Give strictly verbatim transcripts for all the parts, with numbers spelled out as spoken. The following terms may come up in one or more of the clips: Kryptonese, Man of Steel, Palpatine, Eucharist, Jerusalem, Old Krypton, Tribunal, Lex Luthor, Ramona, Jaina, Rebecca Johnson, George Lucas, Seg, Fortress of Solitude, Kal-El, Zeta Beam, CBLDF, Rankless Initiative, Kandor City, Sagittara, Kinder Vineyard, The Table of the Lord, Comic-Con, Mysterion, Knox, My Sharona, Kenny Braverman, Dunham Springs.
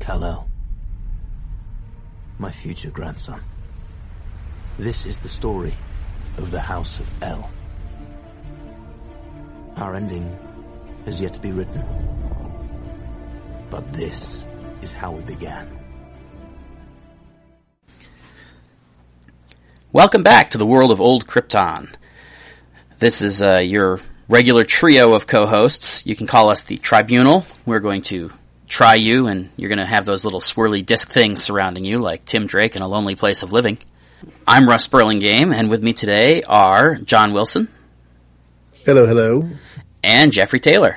Kal-El. My future grandson. This is the story of the House of El. Our ending has yet to be written. But this is how we began. Welcome back to the World of Old Krypton. This is uh, your regular trio of co-hosts. You can call us the Tribunal. We're going to try you, and you're going to have those little swirly disc things surrounding you, like Tim Drake in A Lonely Place of Living. I'm Russ Berlingame, and with me today are John Wilson. Hello, hello. And Jeffrey Taylor.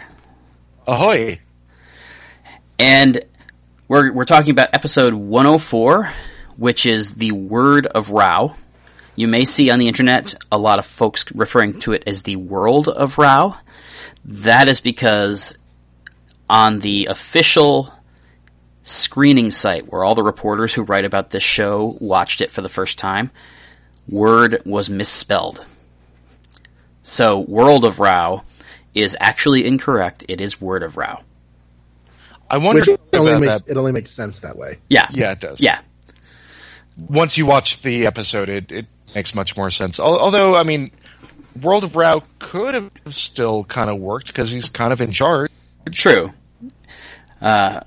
Ahoy. And we're we're talking about episode one oh four, which is the Word of Rao. You may see on the internet a lot of folks referring to it as the World of Rao. That is because on the official screening site where all the reporters who write about this show watched it for the first time, Word was misspelled. So World of Rao is actually incorrect. It is Word of Rao. I wonder Which it only makes that. It only makes sense that way. Yeah. Yeah, it does. Yeah. Once you watch the episode, it, it makes much more sense. Although, I mean, World of Rao could have still kind of worked because he's kind of in charge. True. Uh,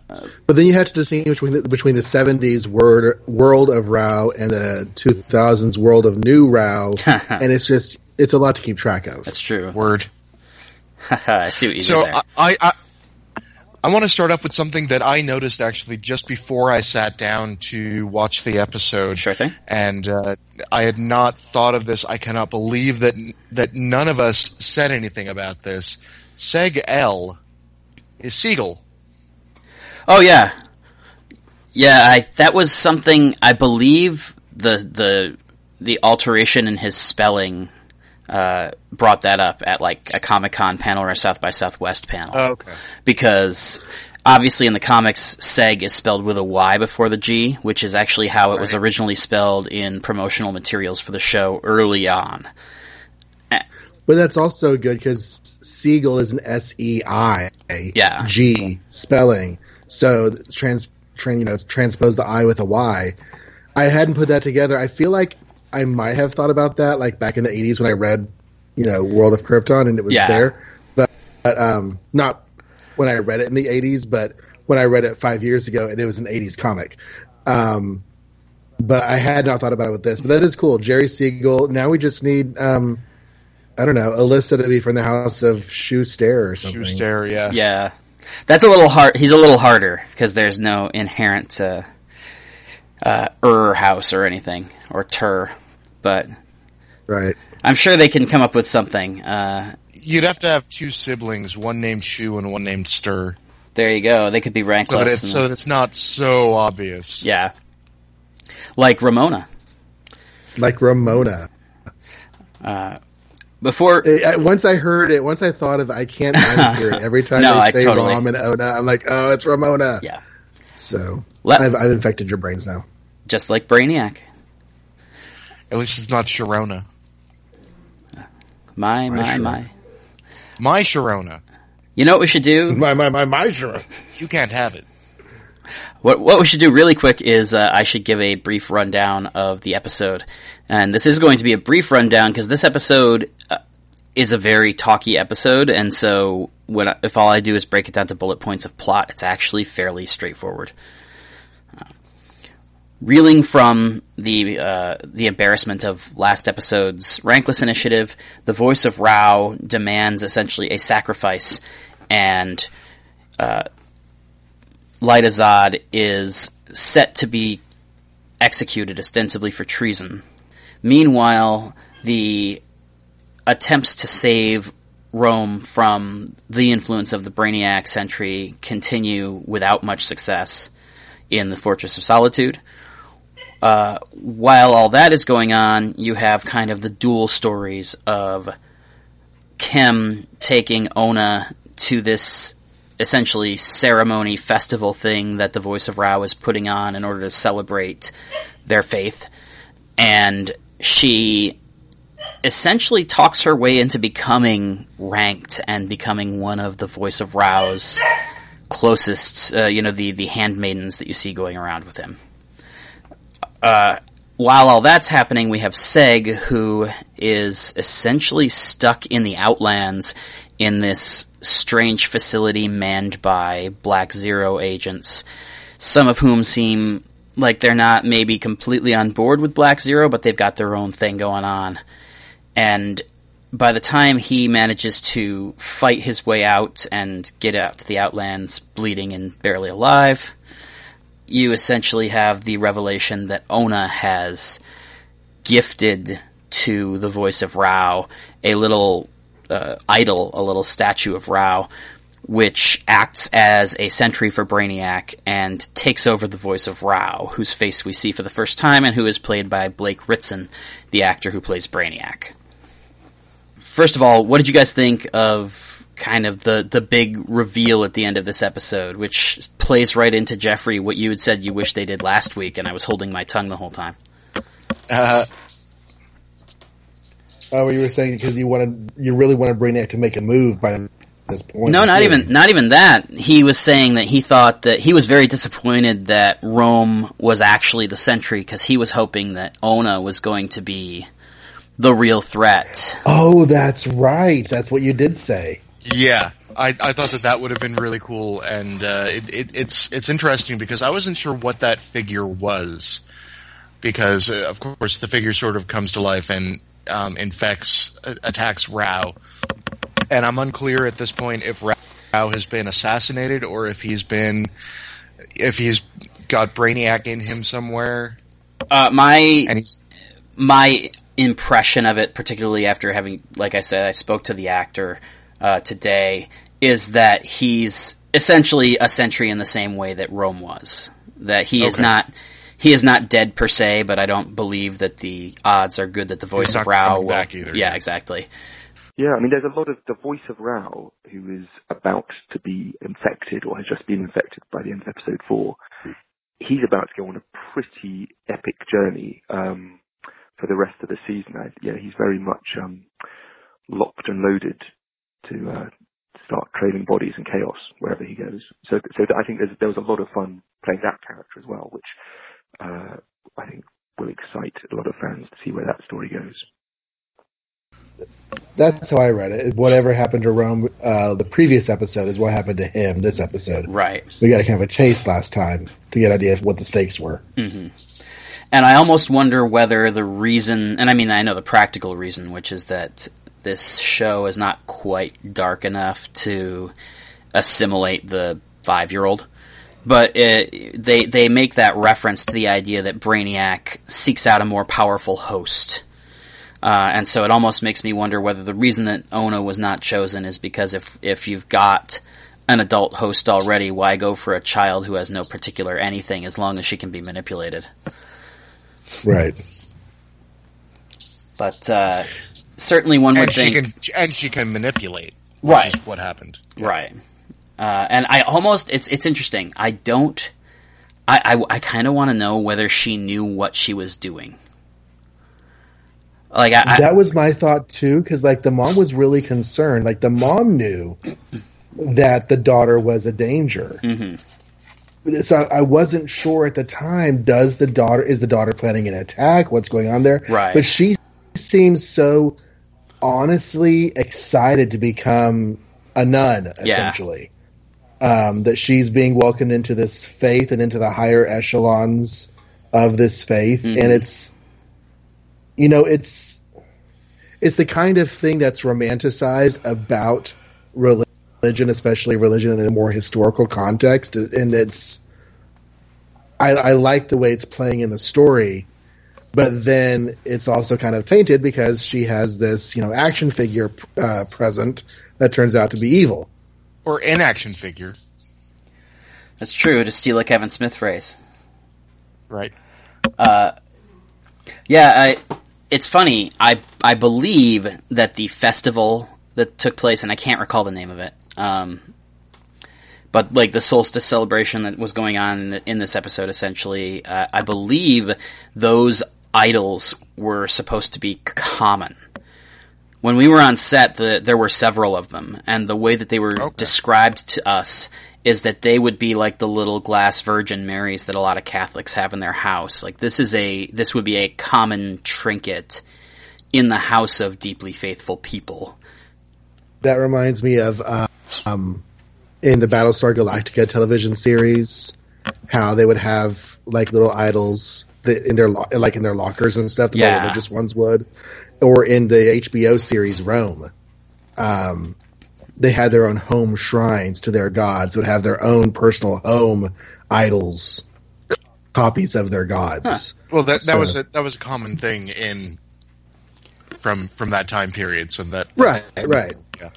but then you have to distinguish between the, between the seventies word, World of Rao and the two thousands World of New Rao, and it's just, it's a lot to keep track of. That's true. Word. I see what you so did there. So I... I I want to start off with something that I noticed actually just before I sat down to watch the episode. Sure thing. And uh, I had not thought of this. I cannot believe that that none of us said anything about this. Seg L is Siegel. Oh yeah, yeah. I, that was something I believe the the the alteration in his spelling Uh, brought that up at like a Comic-Con panel or a South by Southwest panel. Oh, okay. Because obviously in the comics, Seg is spelled with a Y before the G, which is actually how it right. was originally spelled in promotional materials for the show early on. But that's also good because Siegel is an S E I G yeah. spelling. So trans, trans, you know, transpose the I with a Y. I hadn't put that together. I feel like I might have thought about that, like back in the eighties when I read, you know, World of Krypton, and it was yeah. there. But, but um, not when I read it in the eighties, but when I read it five years ago, and it was an eighties comic. Um, but I had not thought about it with this. But that is cool, Jerry Siegel. Now we just need, um, I don't know, Alyssa to be from the House of Schuster or something. Schuster, yeah, yeah. That's a little hard. He's a little harder because there's no inherent uh, uh, er house or anything or ter. But right. I'm sure they can come up with something. Uh, You'd have to have two siblings, one named Shu and one named Stir. There you go. They could be rankless. So, it's, and, so it's not so obvious. Yeah. Like Ramona. Like Ramona. Uh, before it, I, Once I heard it, once I thought of it, I can't hear it. Every time no, they I say totally... Ram and Ona, I'm like, oh, it's Ramona. Yeah. So Let... I've, I've infected your brains now. Just like Brainiac. At least it's not Sharona. My, my, my. My, my Sharona. You know what we should do? My, my, my, my Sharona. You can't have it. What what we should do really quick is uh, I should give a brief rundown of the episode. And this is going to be a brief rundown because this episode uh, is a very talky episode. And so when I, if all I do is break it down to bullet points of plot, it's actually fairly straightforward. Reeling from the uh, the embarrassment of last episode's Rankless initiative, the Voice of Rao demands essentially a sacrifice, and uh, Lyta Zod is set to be executed ostensibly for treason. Meanwhile, the attempts to save Rome from the influence of the Brainiac Sentry continue without much success in the Fortress of Solitude. Uh, while all that is going on, you have kind of the dual stories of Kim taking Ona to this essentially ceremony festival thing that the Voice of Rao is putting on in order to celebrate their faith. And she essentially talks her way into becoming ranked and becoming one of the Voice of Rao's closest, uh, you know, the, the handmaidens that you see going around with him. Uh, while all that's happening, we have Seg, who is essentially stuck in the Outlands in this strange facility manned by Black Zero agents, some of whom seem like they're not maybe completely on board with Black Zero, but they've got their own thing going on. And by the time he manages to fight his way out and get out to the Outlands bleeding and barely alive, you essentially have the revelation that Ona has gifted to the voice of Rao a little uh, idol, a little statue of Rao, which acts as a sentry for Brainiac and takes over the voice of Rao, whose face we see for the first time and who is played by Blake Ritson, the actor who plays Brainiac. First of all, what did you guys think of kind of the, the big reveal at the end of this episode, which plays right into, Jeffrey, what you had said you wish they did last week, and I was holding my tongue the whole time? Uh, oh, you were saying because you wanted, you really wanted Brainiac to make a move by this point. No, not even not even that. He was saying that he thought that he was very disappointed that Rome was actually the sentry, because he was hoping that Ona was going to be the real threat. Oh, that's right. That's what you did say. Yeah, I, I thought that that would have been really cool, and uh, it, it, it's it's interesting because I wasn't sure what that figure was, because uh, of course the figure sort of comes to life and um, infects uh, attacks Rao. And I'm unclear at this point if Rao has been assassinated or if he's been, if he's got Brainiac in him somewhere. Uh, my my impression of it, particularly after having, like I said, I spoke to the actor uh, today, is that he's essentially a sentry in the same way that Rome was. That he okay. is not he is not dead per se, but I don't believe that the odds are good that the voice he's of Rao will. Back either, yeah, exactly. Yeah, I mean, there's a lot of the voice of Rao, who is about to be infected or has just been infected by the end of episode four. He's about to go on a pretty epic journey um, for the rest of the season. I, yeah, he's very much um, locked and loaded to uh, start trading bodies and chaos wherever he goes. So, so I think there's, there was a lot of fun playing that character as well, which uh, I think will excite a lot of fans to see where that story goes. That's how I read it. Whatever happened to Rome uh, the previous episode is what happened to him this episode. Right. We got to kind of a taste last time to get an idea of what the stakes were. Mm-hmm. And I almost wonder whether the reason, and I mean, I know the practical reason, which is that this show is not quite dark enough to assimilate the five-year-old. But it, they, they make that reference to the idea that Brainiac seeks out a more powerful host. Uh, and so it almost makes me wonder whether the reason that Ona was not chosen is because if, if you've got an adult host already, why go for a child who has no particular anything as long as she can be manipulated? Right. But uh, certainly one would think... Can, and she can manipulate. Right. What happened. Yeah. Right. Uh, and I almost... It's it's interesting. I don't... I, I, I kind of want to know whether she knew what she was doing. Like I, I, that was my thought too, because like the mom was really concerned. Like the mom knew that the daughter was a danger. Mm-hmm. So I, I wasn't sure at the time. Does the daughter is the daughter planning an attack? What's going on there? Right. But she seems so honestly excited to become a nun, essentially. Yeah. Um, that she's being welcomed into this faith and into the higher echelons of this faith, mm-hmm. and it's. You know, it's it's the kind of thing that's romanticized about religion, especially religion in a more historical context. And it's I, I like the way it's playing in the story, but then it's also kind of tainted because she has this, you know, action figure uh, present that turns out to be evil. Or an action figure. That's true, to steal a Kevin Smith phrase. Right. Uh, yeah, I... It's funny, I I believe that the festival that took place, and I can't recall the name of it, um, but like the solstice celebration that was going on in, the, in this episode, essentially, uh, I believe those idols were supposed to be common. When we were on set, the, there were several of them, and the way that they were okay. described to us is that they would be like the little glass Virgin Marys that a lot of Catholics have in their house. Like this is a, this would be a common trinket in the house of deeply faithful people. That reminds me of, uh, um, in the Battlestar Galactica television series, how they would have like little idols that in their, lo- like in their lockers and stuff. The yeah. religious ones would, or in the H B O series Rome, um, they had their own home shrines to their gods, would have their own personal home idols, c- copies of their gods. Huh. Well, that that so, was a, that was a common thing in from from that time period. So that right, right. Yeah.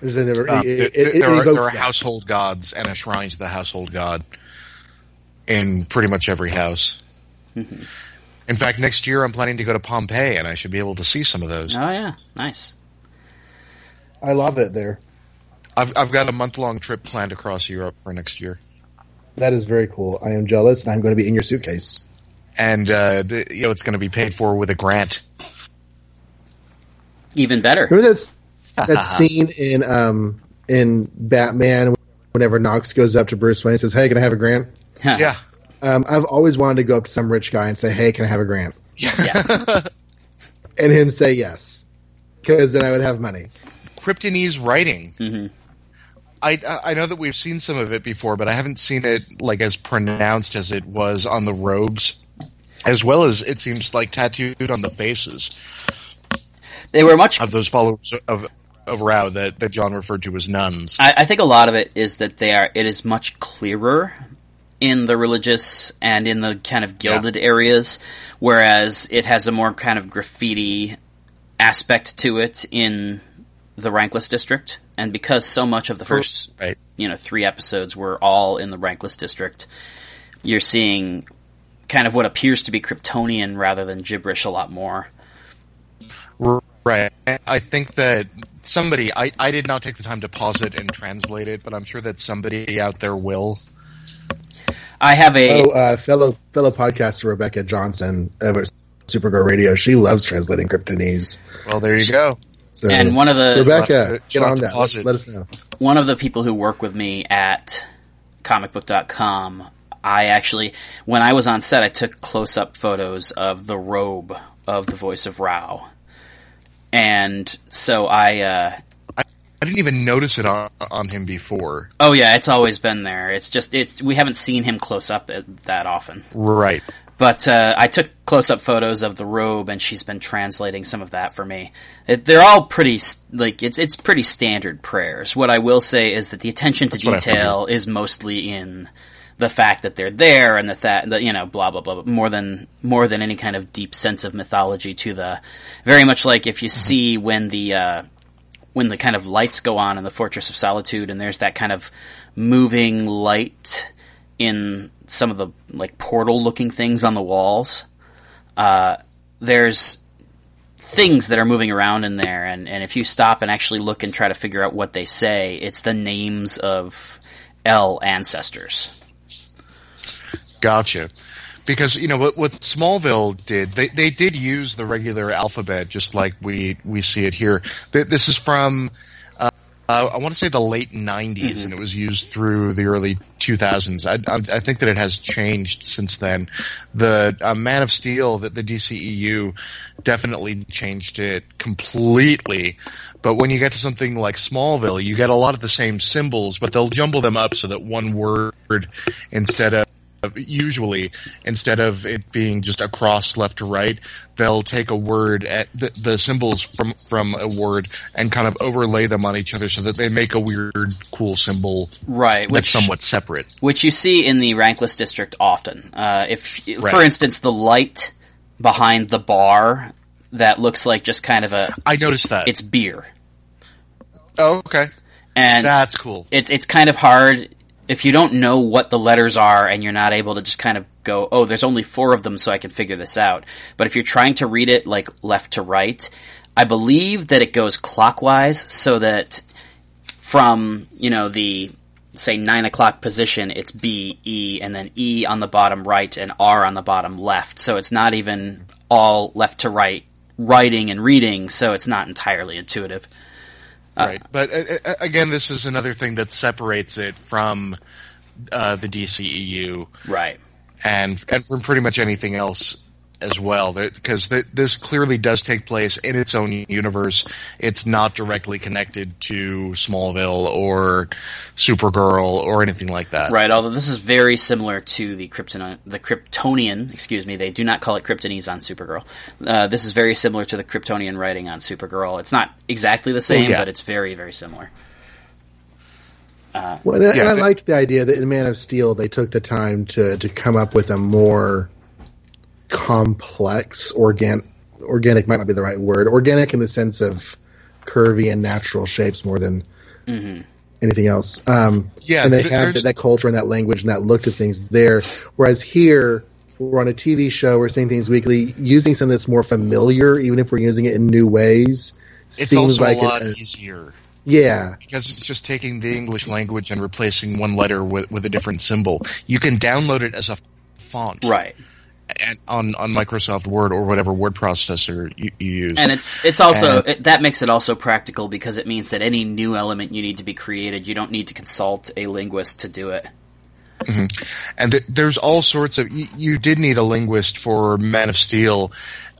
There's, there were, um, it, it, there, it, it there are, there are household gods and a shrine to the household god in pretty much every house. Mm-hmm. In fact, next year I'm planning to go to Pompeii, and I should be able to see some of those. Oh yeah, nice. I love it there. I've I've got a month-long trip planned across Europe for next year. That is very cool. I am jealous, and I'm going to be in your suitcase. And uh, the, you know, it's going to be paid for with a grant. Even better. Remember that's, that scene in um, in Batman whenever Knox goes up to Bruce Wayne and says, "Hey, can I have a grant?" Huh. Yeah. Um, I've always wanted to go up to some rich guy and say, "Hey, can I have a grant?" Yeah. And him say yes, because then I would have money. Kryptonese writing. Mm-hmm. I, I know that we've seen some of it before, but I haven't seen it like as pronounced as it was on the robes, as well as it seems like tattooed on the faces. They were much of those followers of of Rao that, that John referred to as nuns. I, I think a lot of it is that they are. It is much clearer in the religious and in the kind of gilded yeah. areas, whereas it has a more kind of graffiti aspect to it in the Rankless District, and because so much of the first, right. you know, three episodes were all in the Rankless District, you're seeing kind of what appears to be Kryptonian rather than gibberish a lot more. Right. I think that somebody, I, I did not take the time to pause it and translate it, but I'm sure that somebody out there will. I have a oh, uh, fellow fellow podcaster Rebecca Johnson of Supergirl Radio. She loves translating Kryptonese. Well, there you go. So, and one of the Rebecca, get on that. Let us know. One of the people who work with me at comic book dot com, I actually, when I was on set, I took close-up photos of the robe of the Voice of Rao, and so I, uh, I, I didn't even notice it on, on him before. Oh yeah, it's always been there. It's just it's we haven't seen him close up that often, right? But uh, I took close-up photos of the robe, and she's been translating some of that for me. It, they're all pretty, like, it's it's pretty standard prayers. What I will say is that the attention to That's detail is mostly in the fact that they're there and the that the, you know, blah, blah, blah, blah, more than more than any kind of deep sense of mythology to the, very much like if you see when the uh, when the kind of lights go on in the Fortress of Solitude, and there's that kind of moving light in some of the like portal-looking things on the walls. Uh, there's things that are moving around in there, and, and if you stop and actually look and try to figure out what they say, it's the names of El ancestors. Gotcha. Because, you know, what, what Smallville did, they, they did use the regular alphabet, just like we, we see it here. This is from... Uh, I want to say the late nineties, mm-hmm. and it was used through the early two thousands. I, I, I think that it has changed since then. The uh, Man of Steel, that the D C E U definitely changed it completely. But when you get to something like Smallville, you get a lot of the same symbols, but they'll jumble them up so that one word instead of Usually, instead of it being just across left to right, they'll take a word at the, the symbols from, from a word and kind of overlay them on each other so that they make a weird, cool symbol right, which, that's somewhat separate. Which you see in the Rankless District often. Uh, if, right. For instance, the light behind the bar that looks like just kind of a... I noticed that. It's beer. Oh, okay. And that's cool. It's it's kind of hard... If you don't know what the letters are and you're not able to just kind of go, oh, there's only four of them so I can figure this out. But if you're trying to read it like left to right, I believe that it goes clockwise so that from, you know, the, say, nine o'clock position, it's B, E, and then E on the bottom right and R on the bottom left. So it's not even all left to right writing and reading, so it's not entirely intuitive. Right. Uh, but uh, again, this is another thing that separates it from uh, the D C E U. Right. And, and from pretty much anything else as well, because th- this clearly does take place in its own universe. It's not directly connected to Smallville or Supergirl or anything like that. Right, although this is very similar to the Krypton- the Kryptonian, excuse me, they do not call it Kryptonese on Supergirl. Uh, this is very similar to the Kryptonian writing on Supergirl. It's not exactly the same, yeah. but it's very, very similar. Uh, well, and yeah, I, and I liked the idea that in Man of Steel they took the time to, to come up with a more complex organic organic might not be the right word organic in the sense of curvy and natural shapes more than mm-hmm. anything else. Um, yeah, and they had that, that culture and that language and that look of things there. Whereas here we're on a T V show, we're seeing things weekly, using something that's more familiar, even if we're using it in new ways. It's seems also like a lot a, easier. Yeah. Because it's just taking the English language and replacing one letter with, with a different symbol. You can download it as a font. Right. And on, on Microsoft Word or whatever word processor you, you use. And it's it's also – it, that makes it also practical because it means that any new element you need to be created, you don't need to consult a linguist to do it. Mm-hmm. And th- there's all sorts of you, – you did need a linguist for Man of Steel.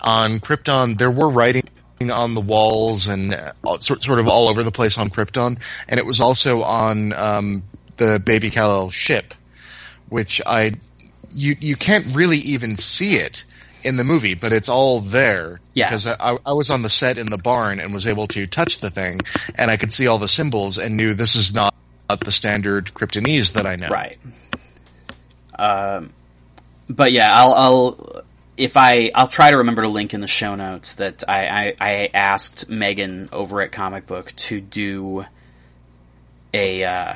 On Krypton, there were writing – on the walls and sort sort of all over the place on Krypton, and it was also on um, the Baby Kal-El ship, which I you you can't really even see it in the movie, but it's all there. Yeah, because I, I was on the set in the barn and was able to touch the thing, and I could see all the symbols and knew this is not the standard Kryptonese that I know. Right. Um, but yeah, I'll. I'll If I, I'll try to remember to link in the show notes that I, I, I asked Megan over at Comic Book to do a uh,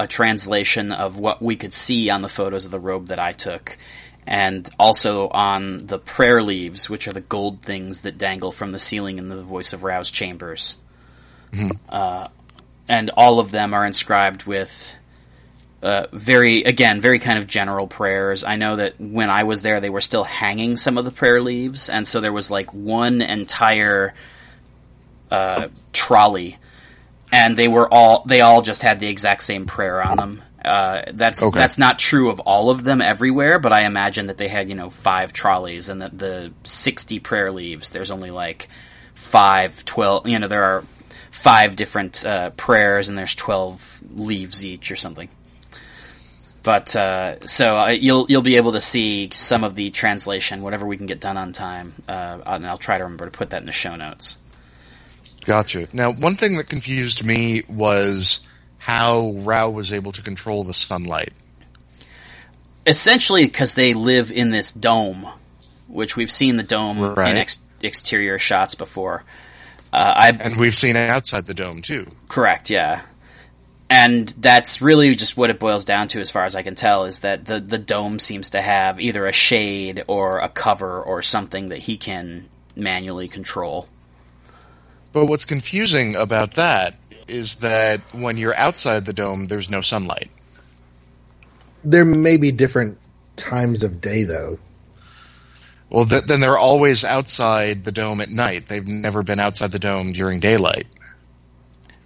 a translation of what we could see on the photos of the robe that I took, and also on the prayer leaves, which are the gold things that dangle from the ceiling in the Voice of Rao's chambers. Mm-hmm. Uh, and all of them are inscribed with... Uh, very, again, very kind of general prayers. I know that when I was there, they were still hanging some of the prayer leaves, and so there was like one entire uh, trolley, and they were all they all just had the exact same prayer on them. Uh, that's okay. That's not true of all of them everywhere, but I imagine that they had you know five trolleys, and that the sixty prayer leaves, there's only like five, twelve. You know, there are five different uh, prayers, and there's twelve leaves each or something. But uh, so uh, you'll you'll be able to see some of the translation, whatever we can get done on time, uh, and I'll try to remember to put that in the show notes. Gotcha. Now, one thing that confused me was how Rao was able to control the sunlight. Essentially, because they live in this dome, which we've seen the dome right. in ex- exterior shots before. Uh, I and we've seen it outside the dome too. Correct. Yeah. And that's really just what it boils down to as far as I can tell, is that the, the dome seems to have either a shade or a cover or something that he can manually control. But what's confusing about that is that when you're outside the dome, there's no sunlight. There may be different times of day, though. Well, th- then they're always outside the dome at night. They've never been outside the dome during daylight.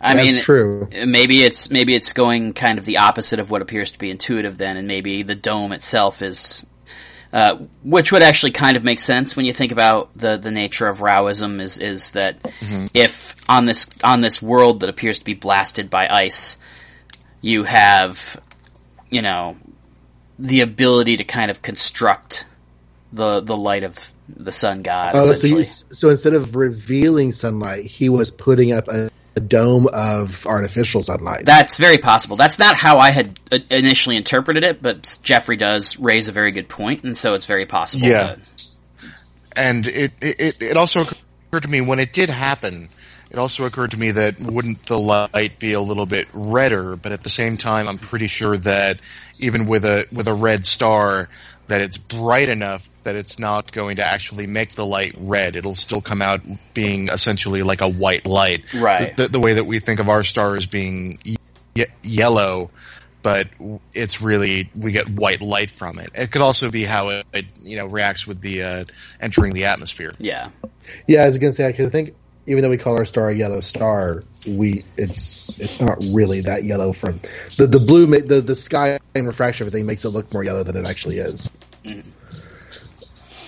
I That's mean, true. Maybe it's maybe it's going kind of the opposite of what appears to be intuitive then, and maybe the dome itself is, uh, which would actually kind of make sense when you think about the, the nature of Raoism. Is is that mm-hmm. if on this on this world that appears to be blasted by ice, you have, you know, the ability to kind of construct the the light of the sun god. Oh, so, he, so instead of revealing sunlight, he was putting up a. A dome of artificial sunlight. That's very possible. That's not how I had initially interpreted it, but Jeffrey does raise a very good point, and so it's very possible. Yeah. That... And it, it, it also occurred to me, when it did happen, it also occurred to me that wouldn't the light be a little bit redder, but at the same time, I'm pretty sure that even with a with a red star, that it's bright enough that it's not going to actually make the light red. It'll still come out being essentially like a white light. Right. The, the way that we think of our star as being ye- yellow, but it's really, we get white light from it. It could also be how it, it you know, reacts with the, uh, entering the atmosphere. Yeah. Yeah, I was going to say, I think even though we call our star a yellow star, we it's it's not really that yellow. From the the blue, the the sky and refraction of everything makes it look more yellow than it actually is. Mm.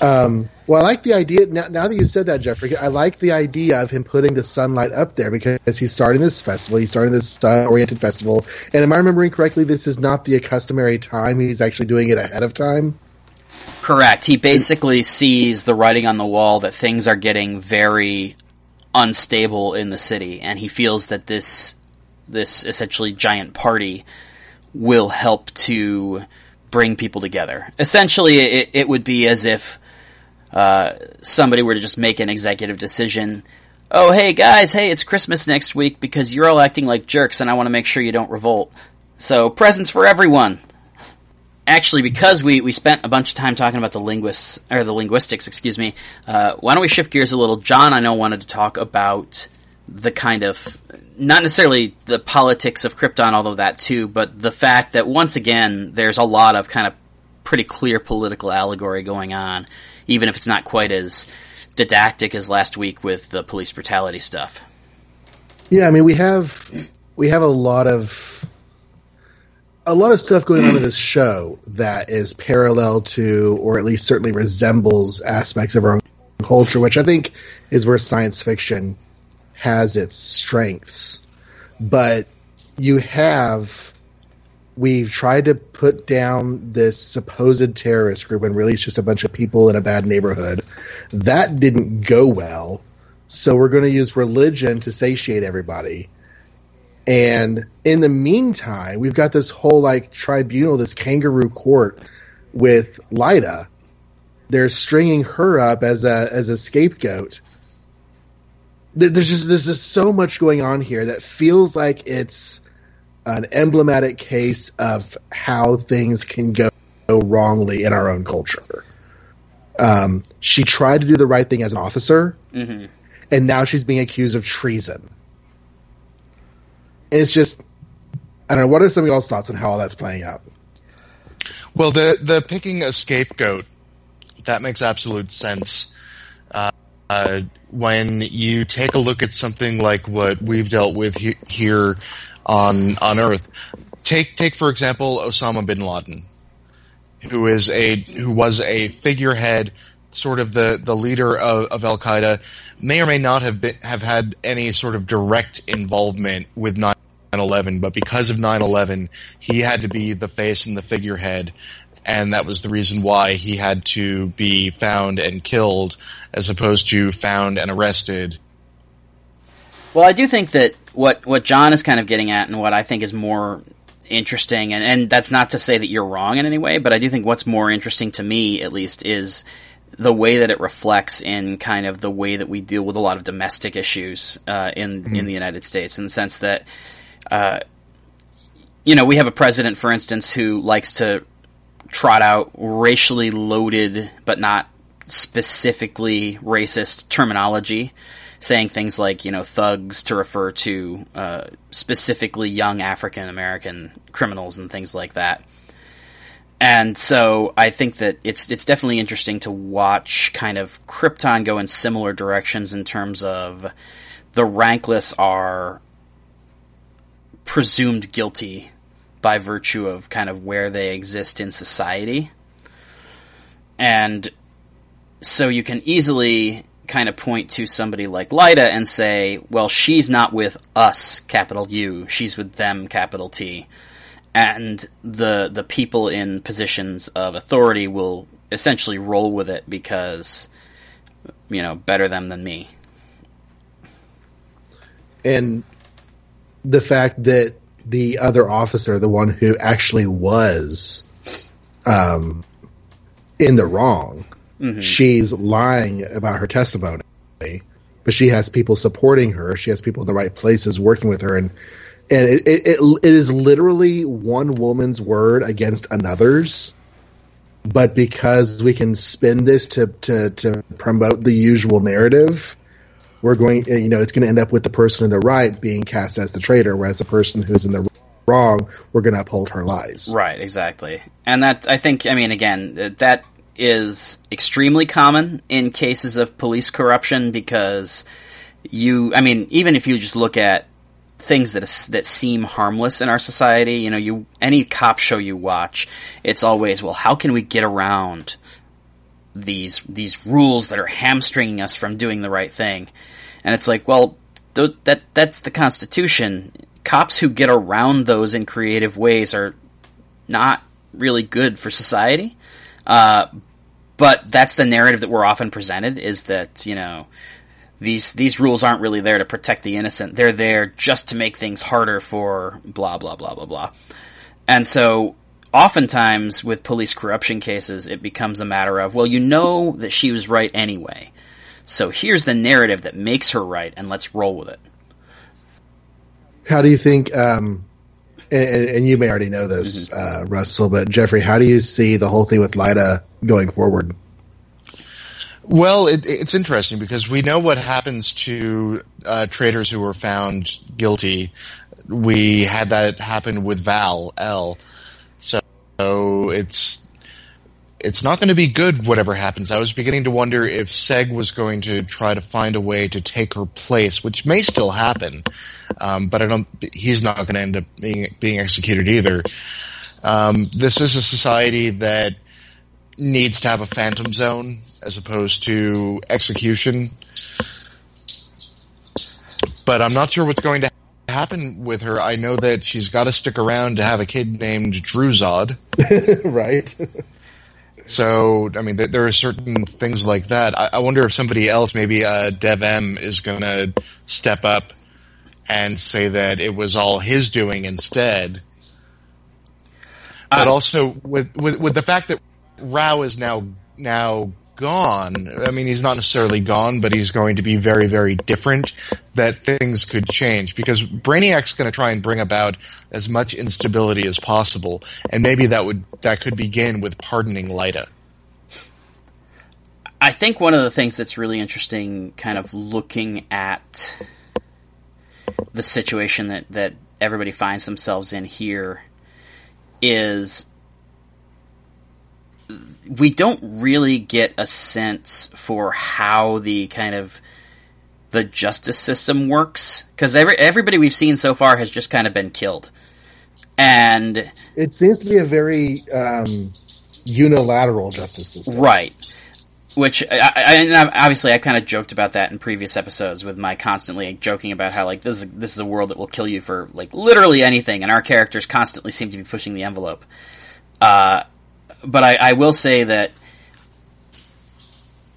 Um, well, I like the idea. Now, now that you said that, Jeffrey, I like the idea of him putting the sunlight up there because he's starting this festival. He's starting this sun-oriented festival. And am I remembering correctly, this is not the customary time? He's actually doing it ahead of time? Correct. He basically sees the writing on the wall that things are getting very unstable in the city. And he feels that this, this essentially giant party will help to bring people together. Essentially, it, it would be as if Uh, somebody were to just make an executive decision. Oh, hey guys, hey, it's Christmas next week because you're all acting like jerks and I want to make sure you don't revolt. So, presents for everyone. Actually, because we, we spent a bunch of time talking about the linguists, or the linguistics, excuse me, uh, why don't we shift gears a little? John, I know, wanted to talk about the kind of, not necessarily the politics of Krypton, although that too, but the fact that once again, there's a lot of kind of pretty clear political allegory going on, even if it's not quite as didactic as last week with the police brutality stuff. Yeah, I mean, we have we have a lot of a lot of stuff going on in this show that is parallel to, or at least certainly resembles, aspects of our own culture, which I think is where science fiction has its strengths. But you have... We've tried to put down this supposed terrorist group and really it's just a bunch of people in a bad neighborhood. That didn't go well, so we're going to use religion to satiate everybody. And in the meantime, we've got this whole like tribunal, this kangaroo court with Lyta. They're stringing her up as a as a scapegoat. There's just there's just so much going on here that feels like it's an emblematic case of how things can go wrongly in our own culture. Um, she tried to do the right thing as an officer, mm-hmm. and now she's being accused of treason. And it's just, I don't know, what are some of y'all's thoughts on how all that's playing out? Well, the, the picking a scapegoat, that makes absolute sense. Uh, uh, when you take a look at something like what we've dealt with he- here, On on Earth, take take for example Osama bin Laden, who is a who was a figurehead, sort of the, the leader of, of Al Qaeda, may or may not have been, have had any sort of direct involvement with nine eleven, but because of nine eleven, he had to be the face and the figurehead, and that was the reason why he had to be found and killed as opposed to found and arrested. Well, I do think that what what John is kind of getting at and what I think is more interesting, and, and that's not to say that you're wrong in any way, but I do think what's more interesting to me, at least, is the way that it reflects in kind of the way that we deal with a lot of domestic issues uh, in, mm-hmm. in the United States, in the sense that, uh, you know, we have a president, for instance, who likes to trot out racially loaded but not specifically racist terminology, saying things like, you know, thugs to refer to uh, specifically young African-American criminals and things like that. And so I think that it's it's definitely interesting to watch kind of Krypton go in similar directions in terms of the Rankless are presumed guilty by virtue of kind of where they exist in society. And so you can easily kind of point to somebody like Lyta and say, well, she's not with us, capital U, she's with them, capital T. And the the people in positions of authority will essentially roll with it because, you know, better them than me. And the fact that the other officer, the one who actually was um, in the wrong... Mm-hmm. She's lying about her testimony, but she has people supporting her. She has people in the right places working with her. And, and it, it, it is literally one woman's word against another's. But because we can spin this to, to, to promote the usual narrative, we're going, you know, it's going to end up with the person in the right being cast as the traitor, whereas the person who's in the wrong, we're going to uphold her lies. Right, exactly. And that, I think, I mean, again, that is extremely common in cases of police corruption because you, I mean, even if you just look at things that is, that seem harmless in our society, you know, you any cop show you watch, it's always, well, how can we get around these these rules that are hamstringing us from doing the right thing? And it's like, well, th- that that's the Constitution. Cops who get around those in creative ways are not really good for society. Uh, but that's the narrative that we're often presented, is that, you know, these these rules aren't really there to protect the innocent. They're there just to make things harder for blah, blah, blah, blah, blah. And so oftentimes with police corruption cases, it becomes a matter of, well, you know that she was right anyway. So here's the narrative that makes her right, and let's roll with it. How do you think, um, and, and you may already know this, mm-hmm. uh, Russell, but Jeffrey, how do you see the whole thing with Lyta going forward? Well, it, it's interesting because we know what happens to uh, traitors who were found guilty. We had that happen with Val, El. So, so it's it's not going to be good whatever happens. I was beginning to wonder if Seg was going to try to find a way to take her place, which may still happen. Um, but I don't. He's not going to end up being, being executed either. Um, this is a society that needs to have a phantom zone as opposed to execution. But I'm not sure what's going to happen with her. I know that she's got to stick around to have a kid named Druzod. Right. So, I mean, there are certain things like that. I, I wonder if somebody else, maybe uh, Dev M, is going to step up and say that it was all his doing instead. But um, also, with, with with the fact that Rao is now now gone, I mean, he's not necessarily gone, but he's going to be very, very different, that things could change. Because Brainiac's going to try and bring about as much instability as possible, and maybe that would that could begin with pardoning Lyta. I think one of the things that's really interesting, kind of looking at the situation that, that everybody finds themselves in here, is we don't really get a sense for how the kind of the justice system works. Because every, everybody we've seen so far has just kind of been killed. And it seems to be a very um, unilateral justice system. Right. Which, I, I, and obviously, I kind of joked about that in previous episodes with my constantly joking about how, like, this is, this is a world that will kill you for, like, literally anything, and our characters constantly seem to be pushing the envelope. Uh, but I, I will say that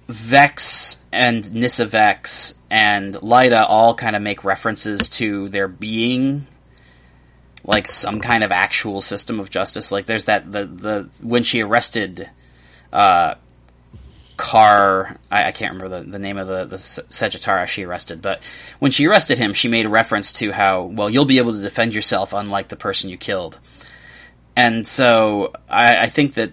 Vex and Nisavex and Lyta all kind of make references to there being, like, some kind of actual system of justice. Like, there's that, the, the, when she arrested, uh, Car, I, I can't remember the, the name of the, the Sagittara she arrested, but when she arrested him, she made a reference to how, well, you'll be able to defend yourself unlike the person you killed. And so I, I think that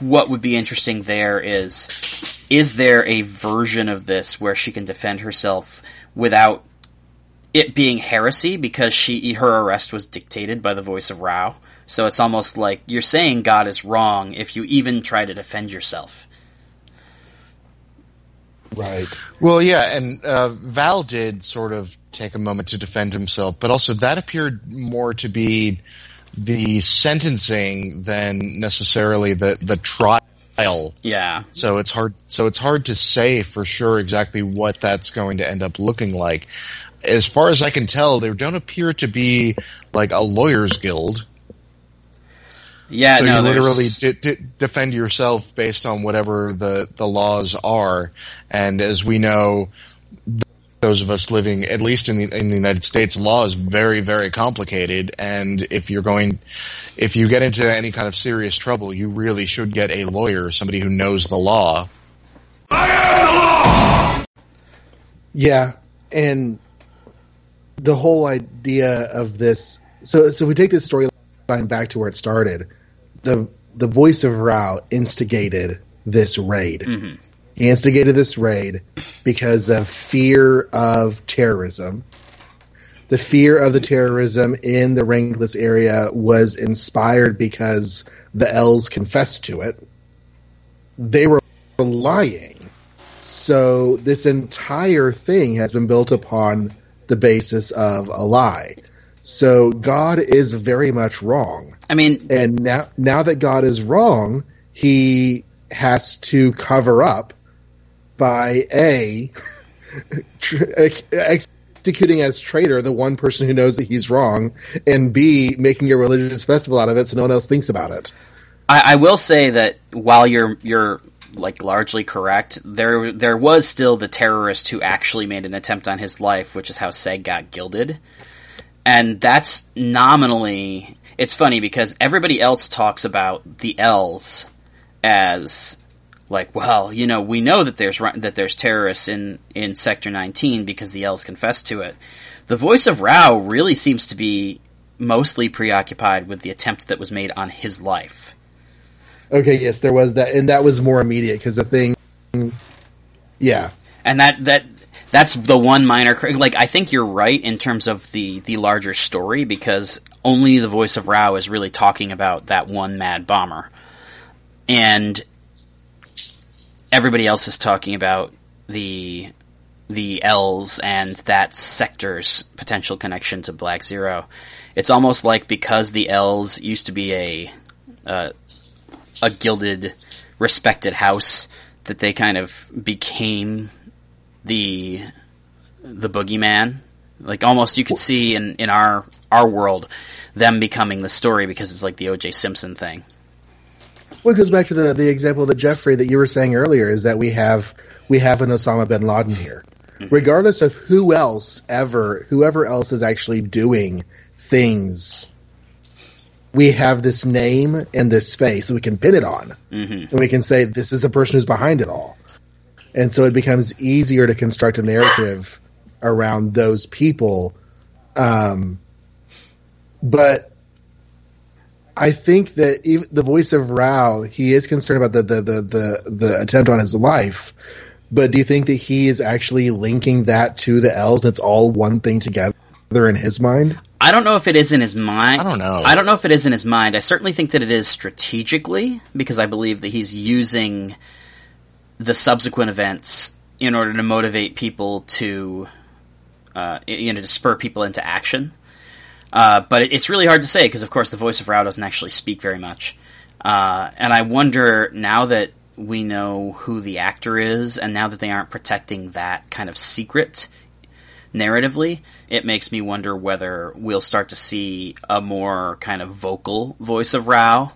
what would be interesting there is, is there a version of this where she can defend herself without it being heresy, because she her arrest was dictated by the voice of Rao? So it's almost like you're saying God is wrong if you even try to defend yourself. Right. Well, yeah, and uh, Val did sort of take a moment to defend himself, but also that appeared more to be the sentencing than necessarily the, the trial. Yeah. So it's hard. So it's hard to say for sure exactly what that's going to end up looking like. As far as I can tell, there don't appear to be like a lawyers' guild. Yeah, so no, you literally d- d- defend yourself based on whatever the, the laws are, and as we know, those of us living at least in the in the United States, law is very, very complicated. And if you're going, if you get into any kind of serious trouble, you really should get a lawyer, somebody who knows the law. I am the law. Yeah, and the whole idea of this. So, so we take this storyline back to where it started. The the voice of Rao instigated this raid. Mm-hmm. He instigated this raid because of fear of terrorism. The fear of the terrorism in the Rankless area was inspired because the L's confessed to it. They were lying. So this entire thing has been built upon the basis of a lie. So God is very much wrong. I mean, and now now that God is wrong, he has to cover up by a tra- executing as traitor the one person who knows that he's wrong, and B, making a religious festival out of it so no one else thinks about it. I, I will say that while you're you're like largely correct, there there was still the terrorist who actually made an attempt on his life, which is how Seg got gilded. And that's nominally... It's funny because everybody else talks about the L's as, like, well, you know, we know that there's that there's terrorists in, in Sector nineteen because the L's confessed to it. The voice of Rao really seems to be mostly preoccupied with the attempt that was made on his life. Okay, yes, there was that. And that was more immediate because the thing... Yeah. And that... that That's the one minor... Like, I think you're right in terms of the, the larger story, because only the voice of Rao is really talking about that one mad bomber. And everybody else is talking about the the L's and that sector's potential connection to Black Zero. It's almost like because the L's used to be a a, a gilded, respected house, that they kind of became... the the boogeyman. Like, almost you could see in, in our our world them becoming the story, because it's like the O J Simpson thing. Well, it goes back to the the example of the Jeffrey that you were saying earlier, is that we have we have an Osama bin Laden here. Mm-hmm. Regardless of who else ever whoever else is actually doing things, we have this name and this face that we can pin it on. Mm-hmm. And we can say, this is the person who's behind it all. And so it becomes easier to construct a narrative around those people. Um, but I think that even the voice of Rao, he is concerned about the, the, the, the, the attempt on his life. But do you think that he is actually linking that to the L's? That's all one thing together in his mind? I don't know if it is in his mind. I don't know. I don't know if it is in his mind. I certainly think that it is strategically, because I believe that he's using... the subsequent events in order to motivate people to, uh, you know, to spur people into action. Uh, but it, it's really hard to say, because of course the voice of Rao doesn't actually speak very much. Uh, and I wonder, now that we know who the actor is, and now that they aren't protecting that kind of secret narratively, it makes me wonder whether we'll start to see a more kind of vocal voice of Rao.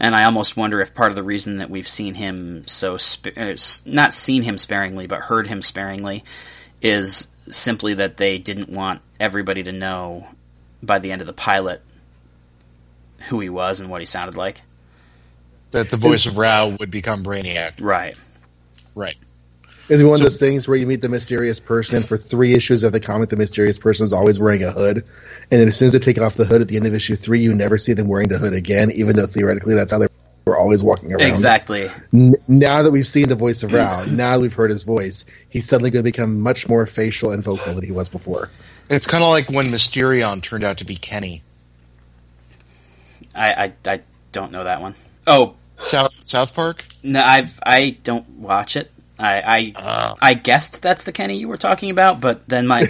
And I almost wonder if part of the reason that we've seen him so sp- not seen him sparingly, but heard him sparingly, is simply that they didn't want everybody to know by the end of the pilot who he was and what he sounded like. That the voice of Rao would become Brainiac. Right. Right. It's one so, of those things where you meet the mysterious person, and for three issues of the comic, the mysterious person is always wearing a hood. And then as soon as they take off the hood at the end of issue three, you never see them wearing the hood again, even though theoretically that's how they were always walking around. Exactly. N- now that we've seen the voice of Rao, now that we've heard his voice, he's suddenly going to become much more facial and vocal than he was before. It's kind of like when Mysterion turned out to be Kenny. I, I, I don't know that one. Oh. South, South Park? No, I've, I don't watch it. I I, uh. I guessed that's the Kenny you were talking about, but then my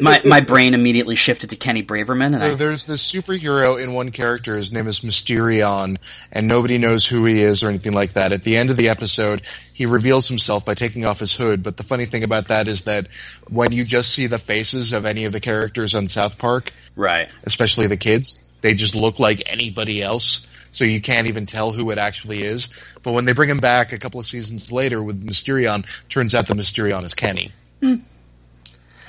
my, my brain immediately shifted to Kenny Braverman. And so I... there's this superhero in one character. His name is Mysterion, and nobody knows who he is or anything like that. At the end of the episode, he reveals himself by taking off his hood. But the funny thing about that is that when you just see the faces of any of the characters on South Park, right, especially the kids, they just look like anybody else. So you can't even tell who it actually is. But when they bring him back a couple of seasons later with Mysterion, turns out the Mysterion is Kenny. Hmm.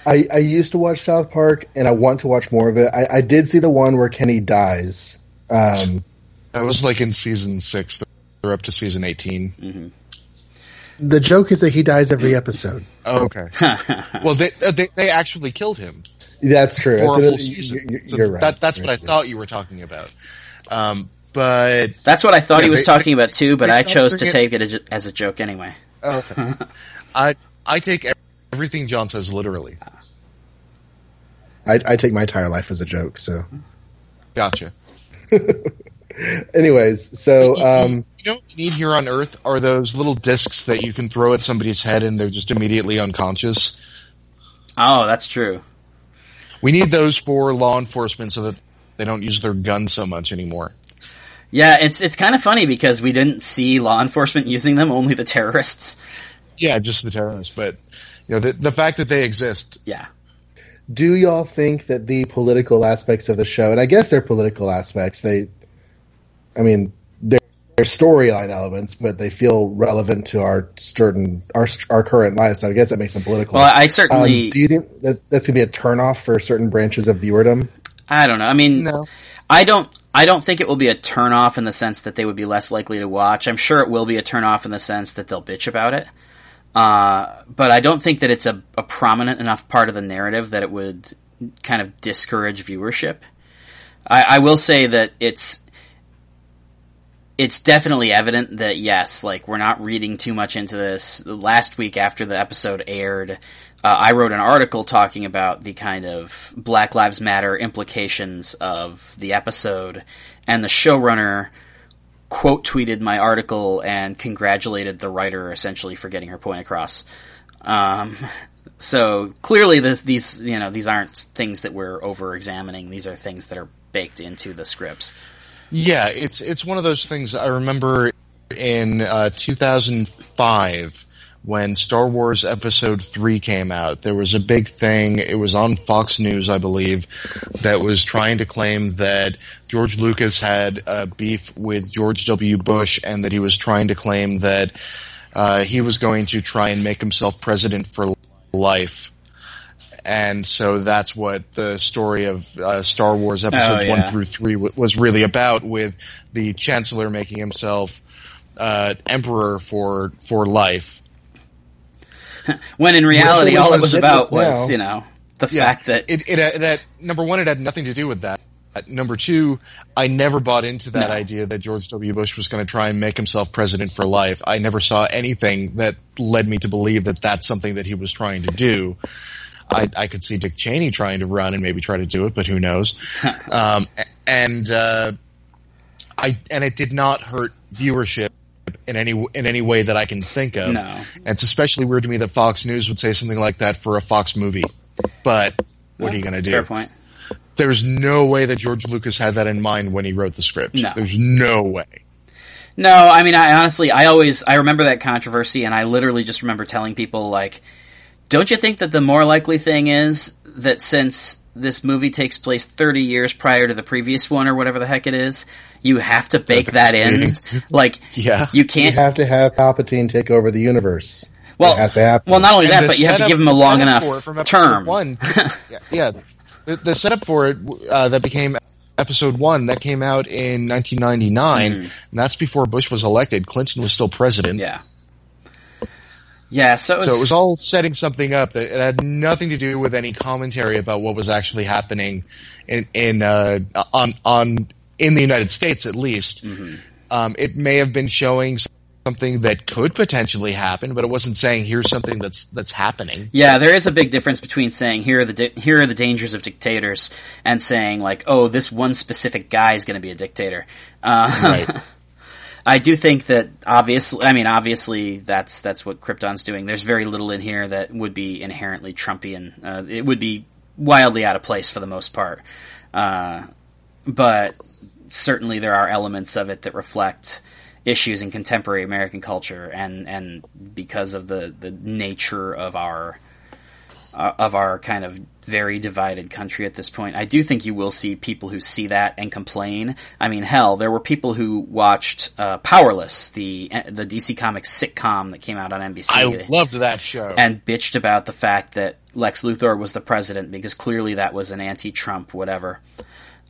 I, I used to watch South Park, and I want to watch more of it. I, I did see the one where Kenny dies. Um, that was like in season six. They're up to season eighteen. Mm-hmm. The joke is that he dies every episode. Oh, okay. Well, they, they they actually killed him. That's true. For so a whole season. You're, you're so right. That, that's you're what right. I thought you were talking about. Um But that's what I thought yeah, he was they, talking they, about too, but I chose to take it as a joke anyway. Oh, okay. I I take everything John says literally. I, I take my entire life as a joke. So, gotcha. Anyways, so um, You know what we need here on Earth are those little discs that you can throw at somebody's head and they're just immediately unconscious. Oh, that's true. We need those for law enforcement so that they don't use their gun so much anymore. Yeah, it's it's kind of funny because we didn't see law enforcement using them, only the terrorists. Yeah, just the terrorists, but you know the, the fact that they exist. Yeah. Do y'all think that the political aspects of the show, and I guess they're political aspects, they, I mean, they're, they're storyline elements, but they feel relevant to our certain our our current lives. So I guess that makes them political. Well, I certainly. Um, do you think that that's going to be a turnoff for certain branches of viewerdom? I don't know. I mean, no. I don't. I don't think it will be a turnoff in the sense that they would be less likely to watch. I'm sure it will be a turnoff in the sense that they'll bitch about it. Uh, but I don't think that it's a, a prominent enough part of the narrative that it would kind of discourage viewership. I, I will say that it's, it's definitely evident that yes, like we're not reading too much into this. Last week after the episode aired, uh, I wrote an article talking about the kind of Black Lives Matter implications of the episode, and the showrunner quote tweeted my article and congratulated the writer essentially for getting her point across. Um, so clearly this, these, you know, these aren't things that we're over examining. These are things that are baked into the scripts. Yeah. It's, it's one of those things. I remember in, uh, two thousand five when Star Wars Episode three came out, there was a big thing. It was on Fox News, I believe, that was trying to claim that George Lucas had a beef with George W. Bush and that he was trying to claim that uh, he was going to try and make himself president for life. And so that's what the story of uh, Star Wars Episodes oh, yeah. one through three w- was really about, with the Chancellor making himself uh, emperor for for life. When in reality, all it was about was, you know, the yeah, fact that... It, it, it had, number one, it had nothing to do with that. Number two, I never bought into that no. idea that George W. Bush was going to try and make himself president for life. I never saw anything that led me to believe that that's something that he was trying to do. I, I could see Dick Cheney trying to run and maybe try to do it, but who knows. um, and uh, I and it did not hurt viewership in any in any way that I can think of. No. And it's especially weird to me that Fox News would say something like that for a Fox movie. But what no, are you going to do? Fair point. There's no way that George Lucas had that in mind when he wrote the script. No. There's no way. No, I mean, I honestly, I always, I remember that controversy, and I literally just remember telling people, like, don't you think that the more likely thing is that since this movie takes place thirty years prior to the previous one or whatever the heck it is, you have to bake that in. Like, yeah. you can't... You have to have Palpatine take over the universe. Well, it has to happen. Well, not only that, but you have to give him a long enough term. One, yeah, yeah. The, the setup for it uh, that became Episode one, that came out in nineteen ninety-nine, mm-hmm. and that's before Bush was elected. Clinton was still president. Yeah. Yeah, so it was, so it was all setting something up that it had nothing to do with any commentary about what was actually happening in in uh, on on in the United States, at least. Mm-hmm. Um, it may have been showing something that could potentially happen, but it wasn't saying here's something that's that's happening. Yeah, there is a big difference between saying here are the di- here are the dangers of dictators and saying like, oh, this one specific guy is going to be a dictator. Uh, right. I do think that obviously, I mean, obviously that's, that's what Krypton's doing. There's very little in here that would be inherently Trumpian. Uh, it would be wildly out of place for the most part. Uh, but certainly there are elements of it that reflect issues in contemporary American culture. And, and because of the, the nature of our, uh, of our kind of very divided country at this point, I do think you will see people who see that and complain. I mean, hell, there were people who watched uh, Powerless, the the D C Comics sitcom that came out on N B C. I loved that show. And bitched about the fact that Lex Luthor was the president because clearly that was an anti-Trump whatever.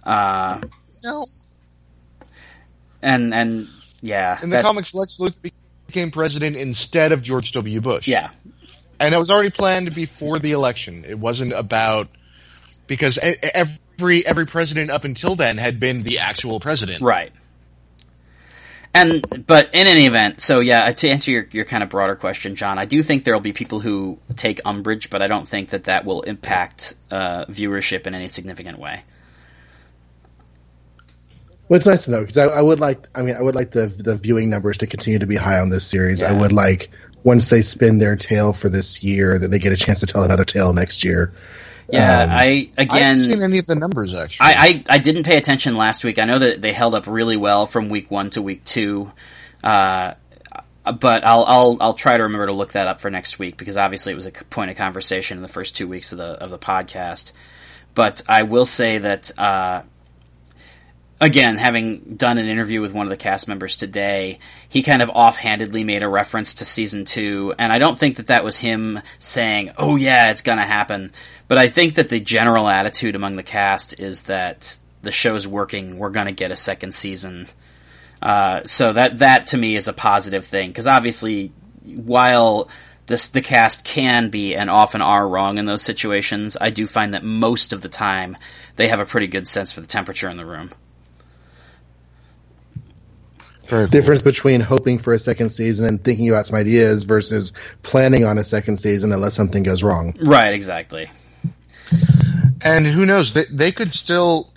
Uh, no. And, and yeah. In the that, comics, Lex Luthor became president instead of George W. Bush. Yeah. And it was already planned before the election. It wasn't about – because every every president up until then had been the actual president. Right. And but in any event, so yeah, to answer your, your kind of broader question, John, I do think there will be people who take umbrage, but I don't think that that will impact uh, viewership in any significant way. Well, it's nice to know, because I, I would like, I mean, I would like the the viewing numbers to continue to be high on this series. Yeah. I would like, once they spin their tale for this year, that they get a chance to tell another tale next year. Yeah, um, I again. I haven't seen any of the numbers actually. I, I I didn't pay attention last week. I know that they held up really well from week one to week two, uh, but I'll I'll I'll try to remember to look that up for next week, because obviously it was a point of conversation in the first two weeks of the of the podcast. But I will say that uh, again, having done an interview with one of the cast members today, he kind of offhandedly made a reference to season two, and I don't think that that was him saying, "Oh yeah, it's gonna happen." But I think that the general attitude among the cast is that the show's working, we're going to get a second season. Uh, so that, that to me is a positive thing, because obviously while this, the cast can be and often are wrong in those situations, I do find that most of the time they have a pretty good sense for the temperature in the room. The difference between hoping for a second season and thinking about some ideas versus planning on a second season unless something goes wrong. Right, exactly. And who knows? They, they could still...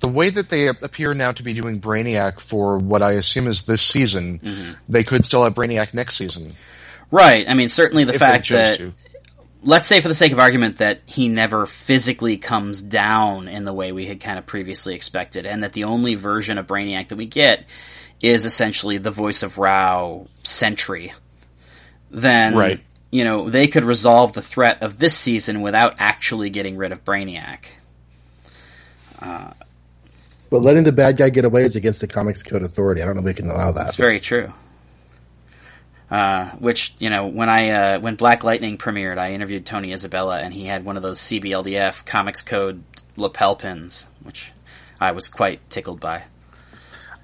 The way that they appear now to be doing Brainiac for what I assume is this season, mm-hmm. they could still have Brainiac next season. Right. I mean, certainly the fact that... To. Let's say, for the sake of argument, that he never physically comes down in the way we had kind of previously expected, and that the only version of Brainiac that we get is essentially the Voice of Rao Sentry. Then... Right. You know, they could resolve the threat of this season without actually getting rid of Brainiac. Uh, well, letting the bad guy get away is against the Comics Code authority. I don't know if we can allow that. That's very true. Uh, which, you know, when I uh, when Black Lightning premiered, I interviewed Tony Isabella, and he had one of those C B L D F Comics Code lapel pins, which I was quite tickled by.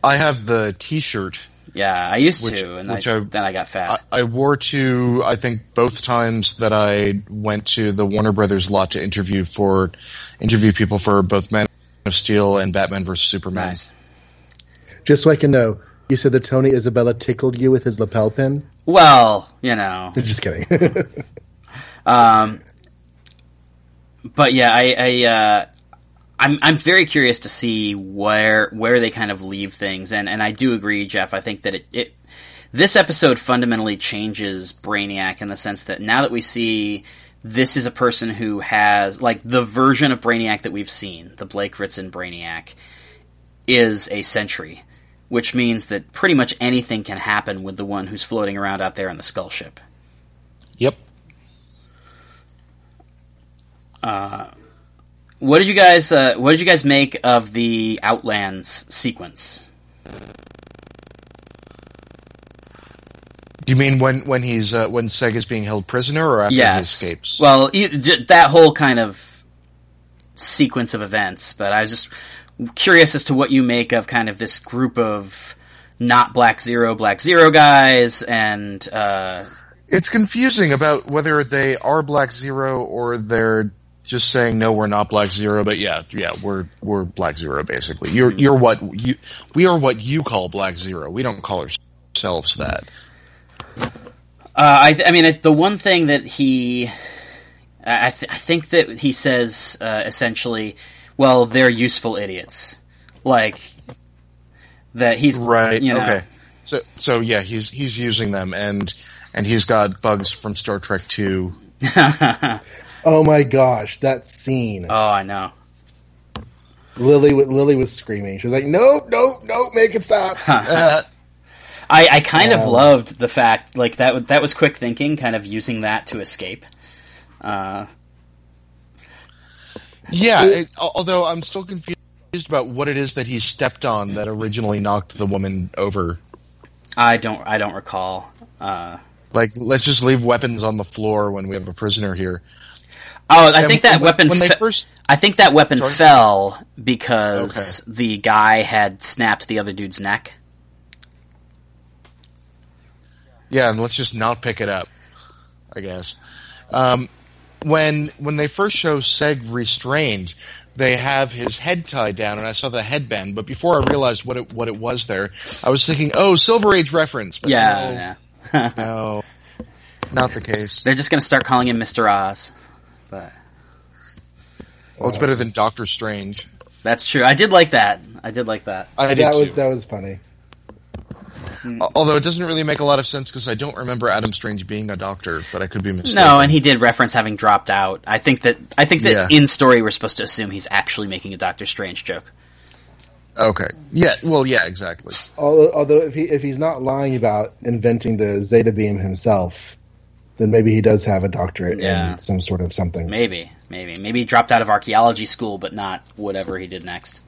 I have the T-shirt. Yeah, I used which, to, and I, I, then I got fat. I, I wore to, I think, both times that I went to the Warner Brothers lot to interview for interview people for both Man of Steel and Batman versus Superman. Nice. Just so I can know, you said that Tony Isabella tickled you with his lapel pin? Well, you know. Just kidding. um, but yeah, I... I uh, I'm I'm very curious to see where where they kind of leave things, and, and I do agree, Jeff. I think that it, it this episode fundamentally changes Brainiac in the sense that now that we see this is a person who has, like, the version of Brainiac that we've seen, the Blake Ritson Brainiac, is a sentry, which means that pretty much anything can happen with the one who's floating around out there in the skull ship. Yep. Uh. What did you guys? Uh, what did you guys make of the Outlands sequence? Do you mean when when he's uh, when Seg is being held prisoner, or after yes. he escapes? Well, that whole kind of sequence of events. But I was just curious as to what you make of kind of this group of not Black Zero, Black Zero guys, and uh... it's confusing about whether they are Black Zero or they're. Just saying, no, we're not Black Zero, but yeah, yeah, we're we're Black Zero basically. You're you're what you we are what you call Black Zero. We don't call ourselves that. Uh, I I mean, the one thing that he, I th- I think that he says uh, essentially, well, they're useful idiots, like that he's right. You know, okay, so so yeah, he's he's using them, and and he's got bugs from Star Trek two. Oh my gosh, that scene! Oh, I know. Lily, Lily was screaming. She was like, "Nope, nope, nope! Make it stop!" uh. I, I kind um, of loved the fact, like that. That was quick thinking, kind of using that to escape. Uh, yeah, it, although I'm still confused about what it is that he stepped on that originally knocked the woman over. I don't. I don't recall. Uh, like, let's just leave weapons on the floor when we have a prisoner here. Oh, I think, that when, weapon when fe- first... I think that weapon Sorry? fell because okay. the guy had snapped the other dude's neck. Yeah, and let's just not pick it up, I guess. Um, when when they first show Seg restrained, they have his head tied down, and I saw the headband, but before I realized what it, what it was there, I was thinking, oh, Silver Age reference. But yeah, no, yeah. no, not the case. They're just going to start calling him Mister Oz. But well, it's better than Doctor Strange. That's true. I did like that. I did like that. I did that was too. That was funny. Although it doesn't really make a lot of sense because I don't remember Adam Strange being a doctor, but I could be mistaken. No, and he did reference having dropped out. I think that I think that yeah. in story we're supposed to assume he's actually making a Doctor Strange joke. Okay. Yeah. Well. Yeah. Exactly. Although, although if he if he's not lying about inventing the Zeta Beam himself, then maybe he does have a doctorate yeah. in some sort of something. Maybe. Maybe. Maybe he dropped out of archaeology school, but not whatever he did next.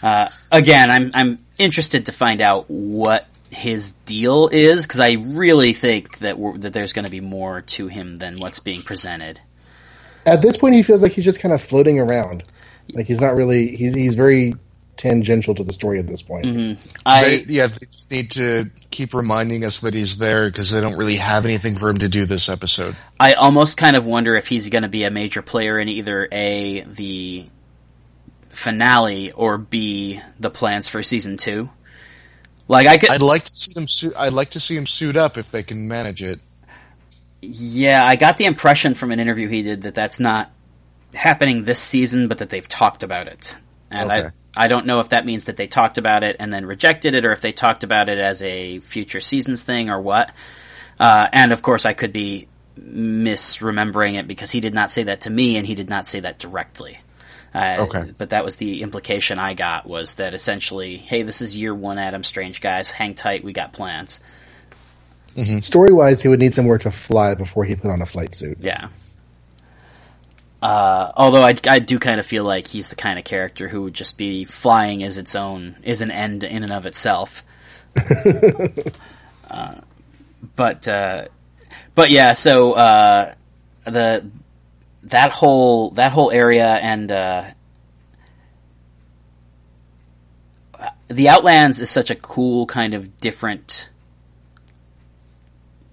Uh, again, I'm I'm interested to find out what his deal is, because I really think that we're, that there's going to be more to him than what's being presented. At this point, he feels like he's just kind of floating around. Like he's not really he's he's very tangential to the story at this point. Mm-hmm. I they, yeah, they just need to keep reminding us that he's there because they don't really have anything for him to do this episode. I almost kind of wonder if he's going to be a major player in either A, the finale, or B, the plans for season two. Like I could, I'd like to see them. Su- I'd like to see him suit up if they can manage it. Yeah, I got the impression from an interview he did that that's not happening this season, but that they've talked about it. And okay. I, I don't know if that means that they talked about it and then rejected it, or if they talked about it as a future seasons thing, or what. Uh, and of course, I could be misremembering it because he did not say that to me, and he did not say that directly. Uh, okay. But that was the implication I got, was that essentially, hey, this is year one Adam Strange, guys. Hang tight. We got plans. Mm-hmm. Story-wise, he would need somewhere to fly before he put on a flight suit. Yeah. Uh, although I, I do kind of feel like he's the kind of character who would just be flying as its own, is an end in and of itself. uh, but, uh, but yeah, so, uh, the, That whole that whole area and uh, the Outlands is such a cool kind of different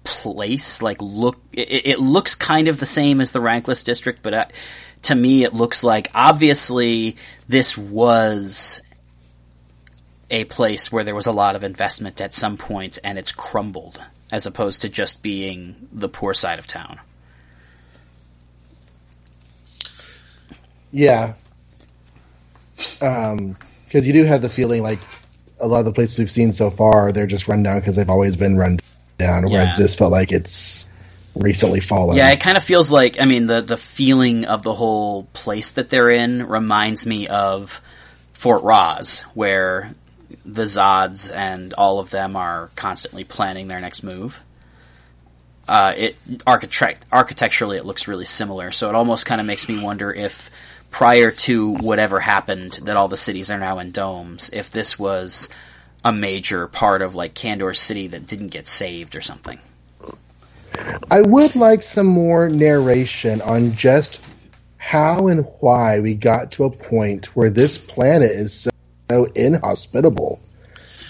place. Like look, it, it looks kind of the same as the Rankless District, but uh, to me, it looks like obviously this was a place where there was a lot of investment at some point, and it's crumbled as opposed to just being the poor side of town. Yeah, because um, you do have the feeling like a lot of the places we've seen so far, they're just run down because they've always been run down, whereas yeah. this felt like it's recently fallen. Yeah, it kind of feels like, I mean, the, the feeling of the whole place that they're in reminds me of Fort Roz, where the Zods and all of them are constantly planning their next move. Uh, it architect, architecturally, it looks really similar, so it almost kind of makes me wonder if prior to whatever happened, that all the cities are now in domes, if this was a major part of like Kandor City that didn't get saved or something. I would like some more narration on just how and why we got to a point where this planet is so, so inhospitable.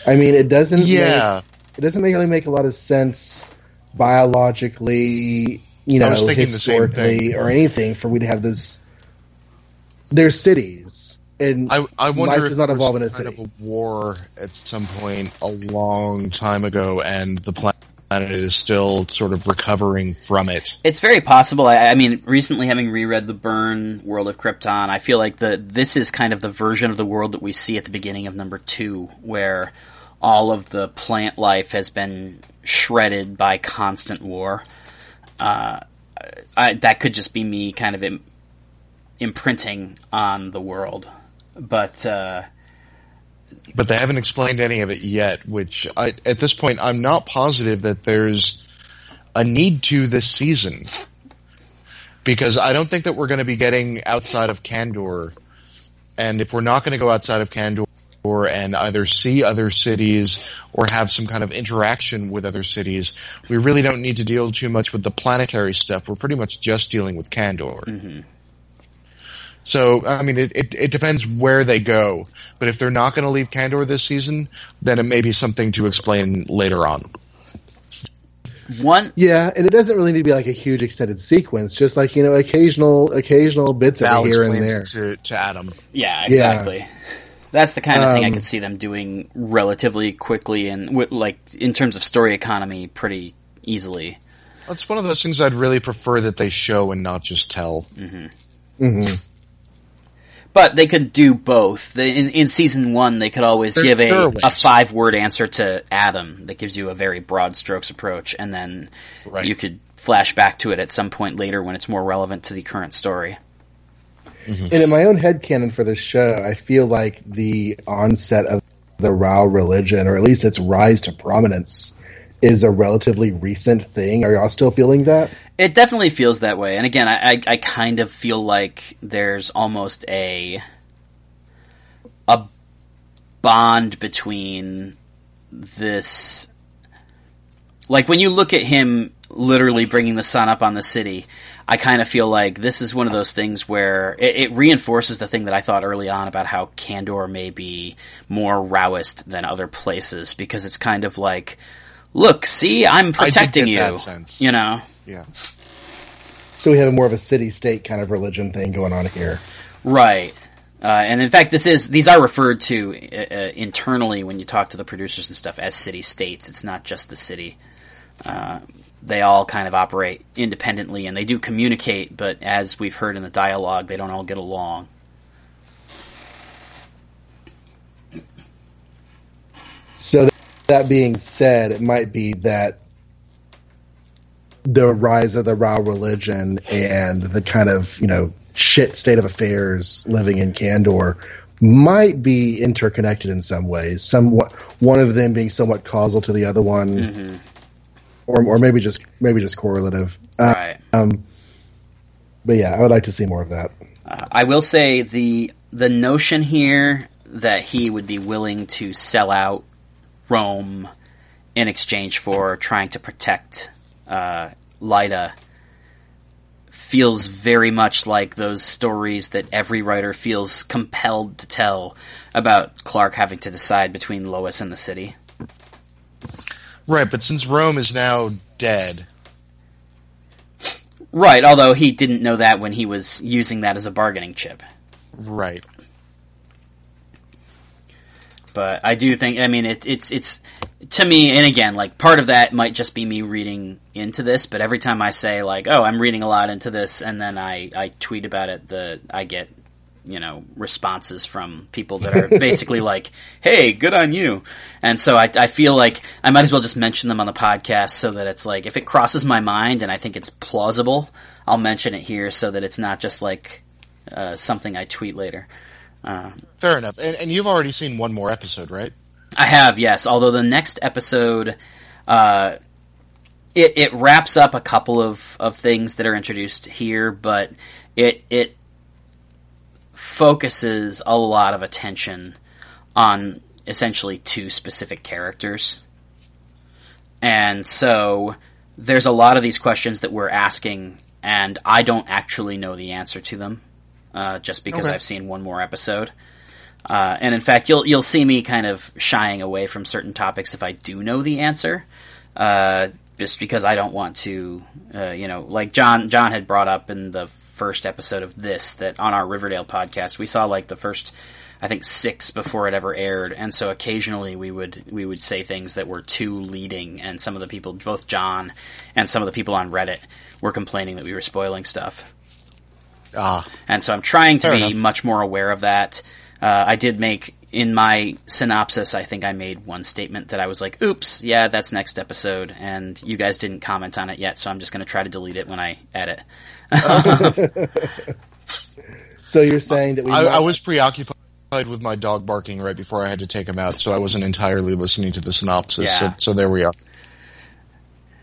I mean, it doesn't. Yeah. Make, it doesn't really make a lot of sense biologically, you know, historically, or anything for we to have this. They're cities, and I, I wonder life does not evolve in a city. Kind of a war at some point a long time ago, and the planet is still sort of recovering from it. It's very possible. I, I mean, recently having reread the Byrne World of Krypton, I feel like the this is kind of the version of the world that we see at the beginning of number two, where all of the plant life has been shredded by constant war. Uh, I, that could just be me kind of Im- imprinting on the world, but uh, but they haven't explained any of it yet. Which I, at this point, I'm not positive that there's a need to this season, because I don't think that we're going to be getting outside of Kandor, and if we're not going to go outside of Kandor or and either see other cities or have some kind of interaction with other cities, we really don't need to deal too much with the planetary stuff. We're pretty much just dealing with Kandor. Mm-hmm. So, I mean, it, it, it depends where they go. But if they're not going to leave Kandor this season, then it may be something to explain later on. One, yeah, and it doesn't really need to be like a huge extended sequence. Just like, you know, occasional occasional bits of here and there. To, to Adam. Yeah, exactly. Yeah. That's the kind of thing um, I could see them doing relatively quickly and, with, like, in terms of story economy, pretty easily. That's one of those things I'd really prefer that they show and not just tell. Mm-hmm. Mm-hmm. But they could do both. They, in, in season one, they could always there, give a, a five-word answer to Adam that gives you a very broad strokes approach, and then right. you could flash back to it at some point later when it's more relevant to the current story. Mm-hmm. And in my own headcanon for this show, I feel like the onset of the Rao religion, or at least its rise to prominence, is a relatively recent thing. Are y'all still feeling that? It definitely feels that way. And again, I, I, I kind of feel like there's almost a a bond between this... Like, when you look at him literally bringing the sun up on the city, I kind of feel like this is one of those things where it, it reinforces the thing that I thought early on about how Kandor may be more Raoist than other places, because it's kind of like... Look, see, I'm protecting you. I did get that sense. You know, yeah. So we have more of a city-state kind of religion thing going on here, right? Uh, and in fact, this is these are referred to uh, internally when you talk to the producers and stuff as city-states. It's not just the city; uh, they all kind of operate independently, and they do communicate. But as we've heard in the dialogue, they don't all get along. So. That- That being said, it might be that the rise of the Rao religion and the kind of, you know, shit state of affairs living in Kandor might be interconnected in some ways. Somewhat, one of them being somewhat causal to the other one, mm-hmm. or or maybe just maybe just correlative. Uh, right. Um, but yeah, I would like to see more of that. Uh, I will say the the notion here that he would be willing to sell out Rome in exchange for trying to protect uh, Lyta feels very much like those stories that every writer feels compelled to tell about Clark having to decide between Lois and the city. Right, but since Rome is now dead... Right, although he didn't know that when he was using that as a bargaining chip. Right. But I do think, I mean, it, it's, it's to me, and again, like, part of that might just be me reading into this, but every time I say, like, oh, I'm reading a lot into this, and then I, I tweet about it, the I get, you know, responses from people that are basically like, hey, good on you. And so I, I feel like I might as well just mention them on the podcast so that it's like, if it crosses my mind and I think it's plausible, I'll mention it here so that it's not just like uh, something I tweet later. Uh, Fair enough. And, and you've already seen one more episode, right? I have, yes. Although the next episode, uh, it, it wraps up a couple of, of things that are introduced here, but it, it focuses a lot of attention on essentially two specific characters. And so there's a lot of these questions that we're asking, and I don't actually know the answer to them. Uh, just because okay. I've seen one more episode. Uh, and in fact, you'll you'll see me kind of shying away from certain topics if I do know the answer, uh, just because I don't want to, uh, you know, like John John had brought up in the first episode of this, that on our Riverdale podcast, we saw like the first, I think, six before it ever aired. And so occasionally we would, we would say things that were too leading, and some of the people, both John and some of the people on Reddit, were complaining that we were spoiling stuff. Ah, and so I'm trying to be enough. much more aware of that. Uh, I did make, in my synopsis, I think I made one statement that I was like, oops, yeah, that's next episode, and you guys didn't comment on it yet, so I'm just going to try to delete it when I edit. So you're saying that we... I, might- I was preoccupied with my dog barking right before I had to take him out, so I wasn't entirely listening to the synopsis, yeah. so, so there we are.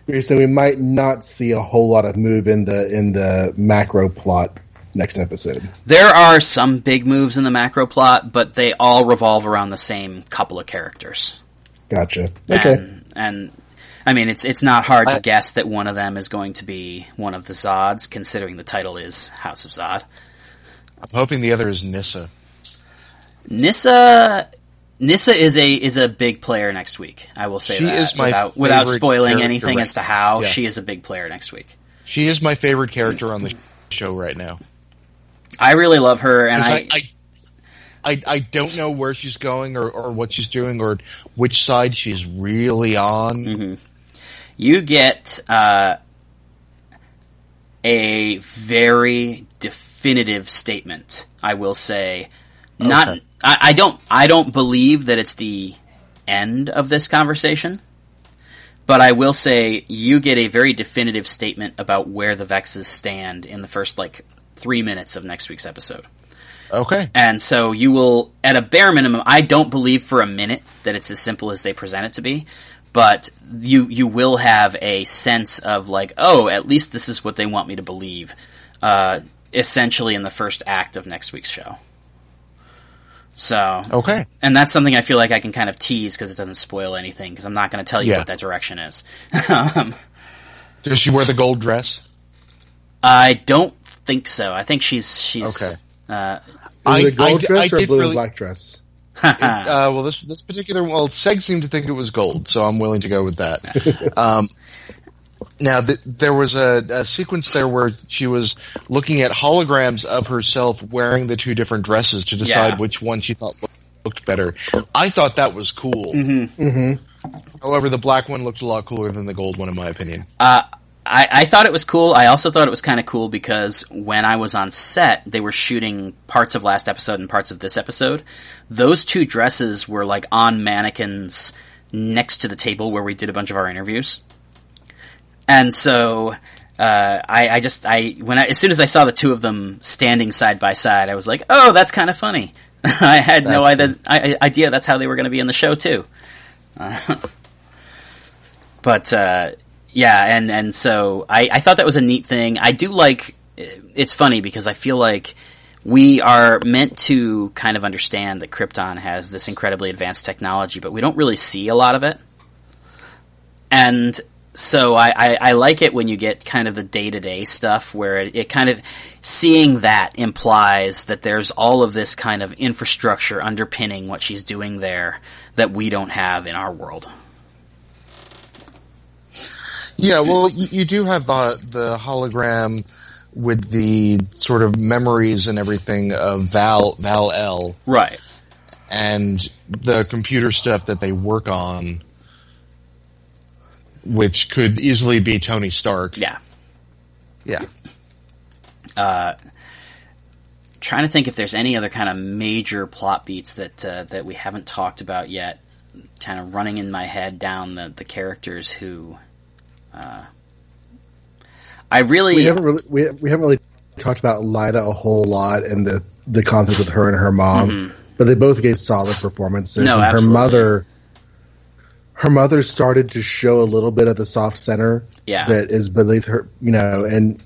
You're saying we might not see a whole lot of move in the in the macro plot next episode. There are some big moves in the macro plot, but they all revolve around the same couple of characters. Gotcha. Okay. And, and I mean, it's it's not hard I, to guess that one of them is going to be one of the Zods, considering the title is House of Zod. I'm hoping the other is Nyssa. Nyssa Nyssa is a is a big player next week. I will say she that is my without, without spoiling anything right. as to how yeah. she is a big player next week. She is my favorite character on the show right now. I really love her, and I I, I, I, I don't know where she's going or, or what she's doing or which side she's really on. Mm-hmm. You get uh, a very different definitive statement, I will say. Okay. Not, I, I don't, I don't believe that it's the end of this conversation, but I will say you get a very definitive statement about where the Vexes stand in the first, like, three minutes of next week's episode. Okay. And so you will, at a bare minimum, I don't believe for a minute that it's as simple as they present it to be, but you, you will have a sense of, like, oh, at least this is what they want me to believe, uh, essentially in the first act of next week's show. So. Okay. And that's something I feel like I can kind of tease because it doesn't spoil anything, because I'm not going to tell you yeah. what that direction is. um, Does she wear the gold dress? I don't think so. I think she's, she's, okay. Uh, is it a gold I, dress I, I or a blue really, and black dress? It, uh, well, this this particular well, Seg seemed to think it was gold, so I'm willing to go with that. um, now, th- there was a, a sequence there where she was looking at holograms of herself wearing the two different dresses to decide yeah. which one she thought looked better. I thought that was cool. Mm-hmm. Mm-hmm. However, the black one looked a lot cooler than the gold one, in my opinion. Uh I, I thought it was cool. I also thought it was kind of cool because when I was on set, they were shooting parts of last episode and parts of this episode. Those two dresses were, like, on mannequins next to the table where we did a bunch of our interviews. And so, uh, I, I just, I, when I, as soon as I saw the two of them standing side by side, I was like, oh, that's kind of funny. I had that's no idea, I, idea that's how they were going to be in the show too. Uh, but, uh, Yeah, and, and so I, I thought that was a neat thing. I do like – it's funny because I feel like we are meant to kind of understand that Krypton has this incredibly advanced technology, but we don't really see a lot of it. And so I, I, I like it when you get kind of the day-to-day stuff where it, it kind of – seeing that implies that there's all of this kind of infrastructure underpinning what she's doing there that we don't have in our world. Yeah, well, you, you do have the, the hologram with the sort of memories and everything of Val, Val-El. Right. And the computer stuff that they work on, which could easily be Tony Stark. Yeah. Yeah. Uh, trying to think if there's any other kind of major plot beats that, uh, that we haven't talked about yet. Kind of running in my head down the, the characters who... Uh, I really we haven't really we, we haven't really talked about Lyta a whole lot and the the conflict with her and her mom, mm-hmm. but they both gave solid performances. No, and absolutely. Her mother, her mother started to show a little bit of the soft center yeah. that is beneath her, you know, and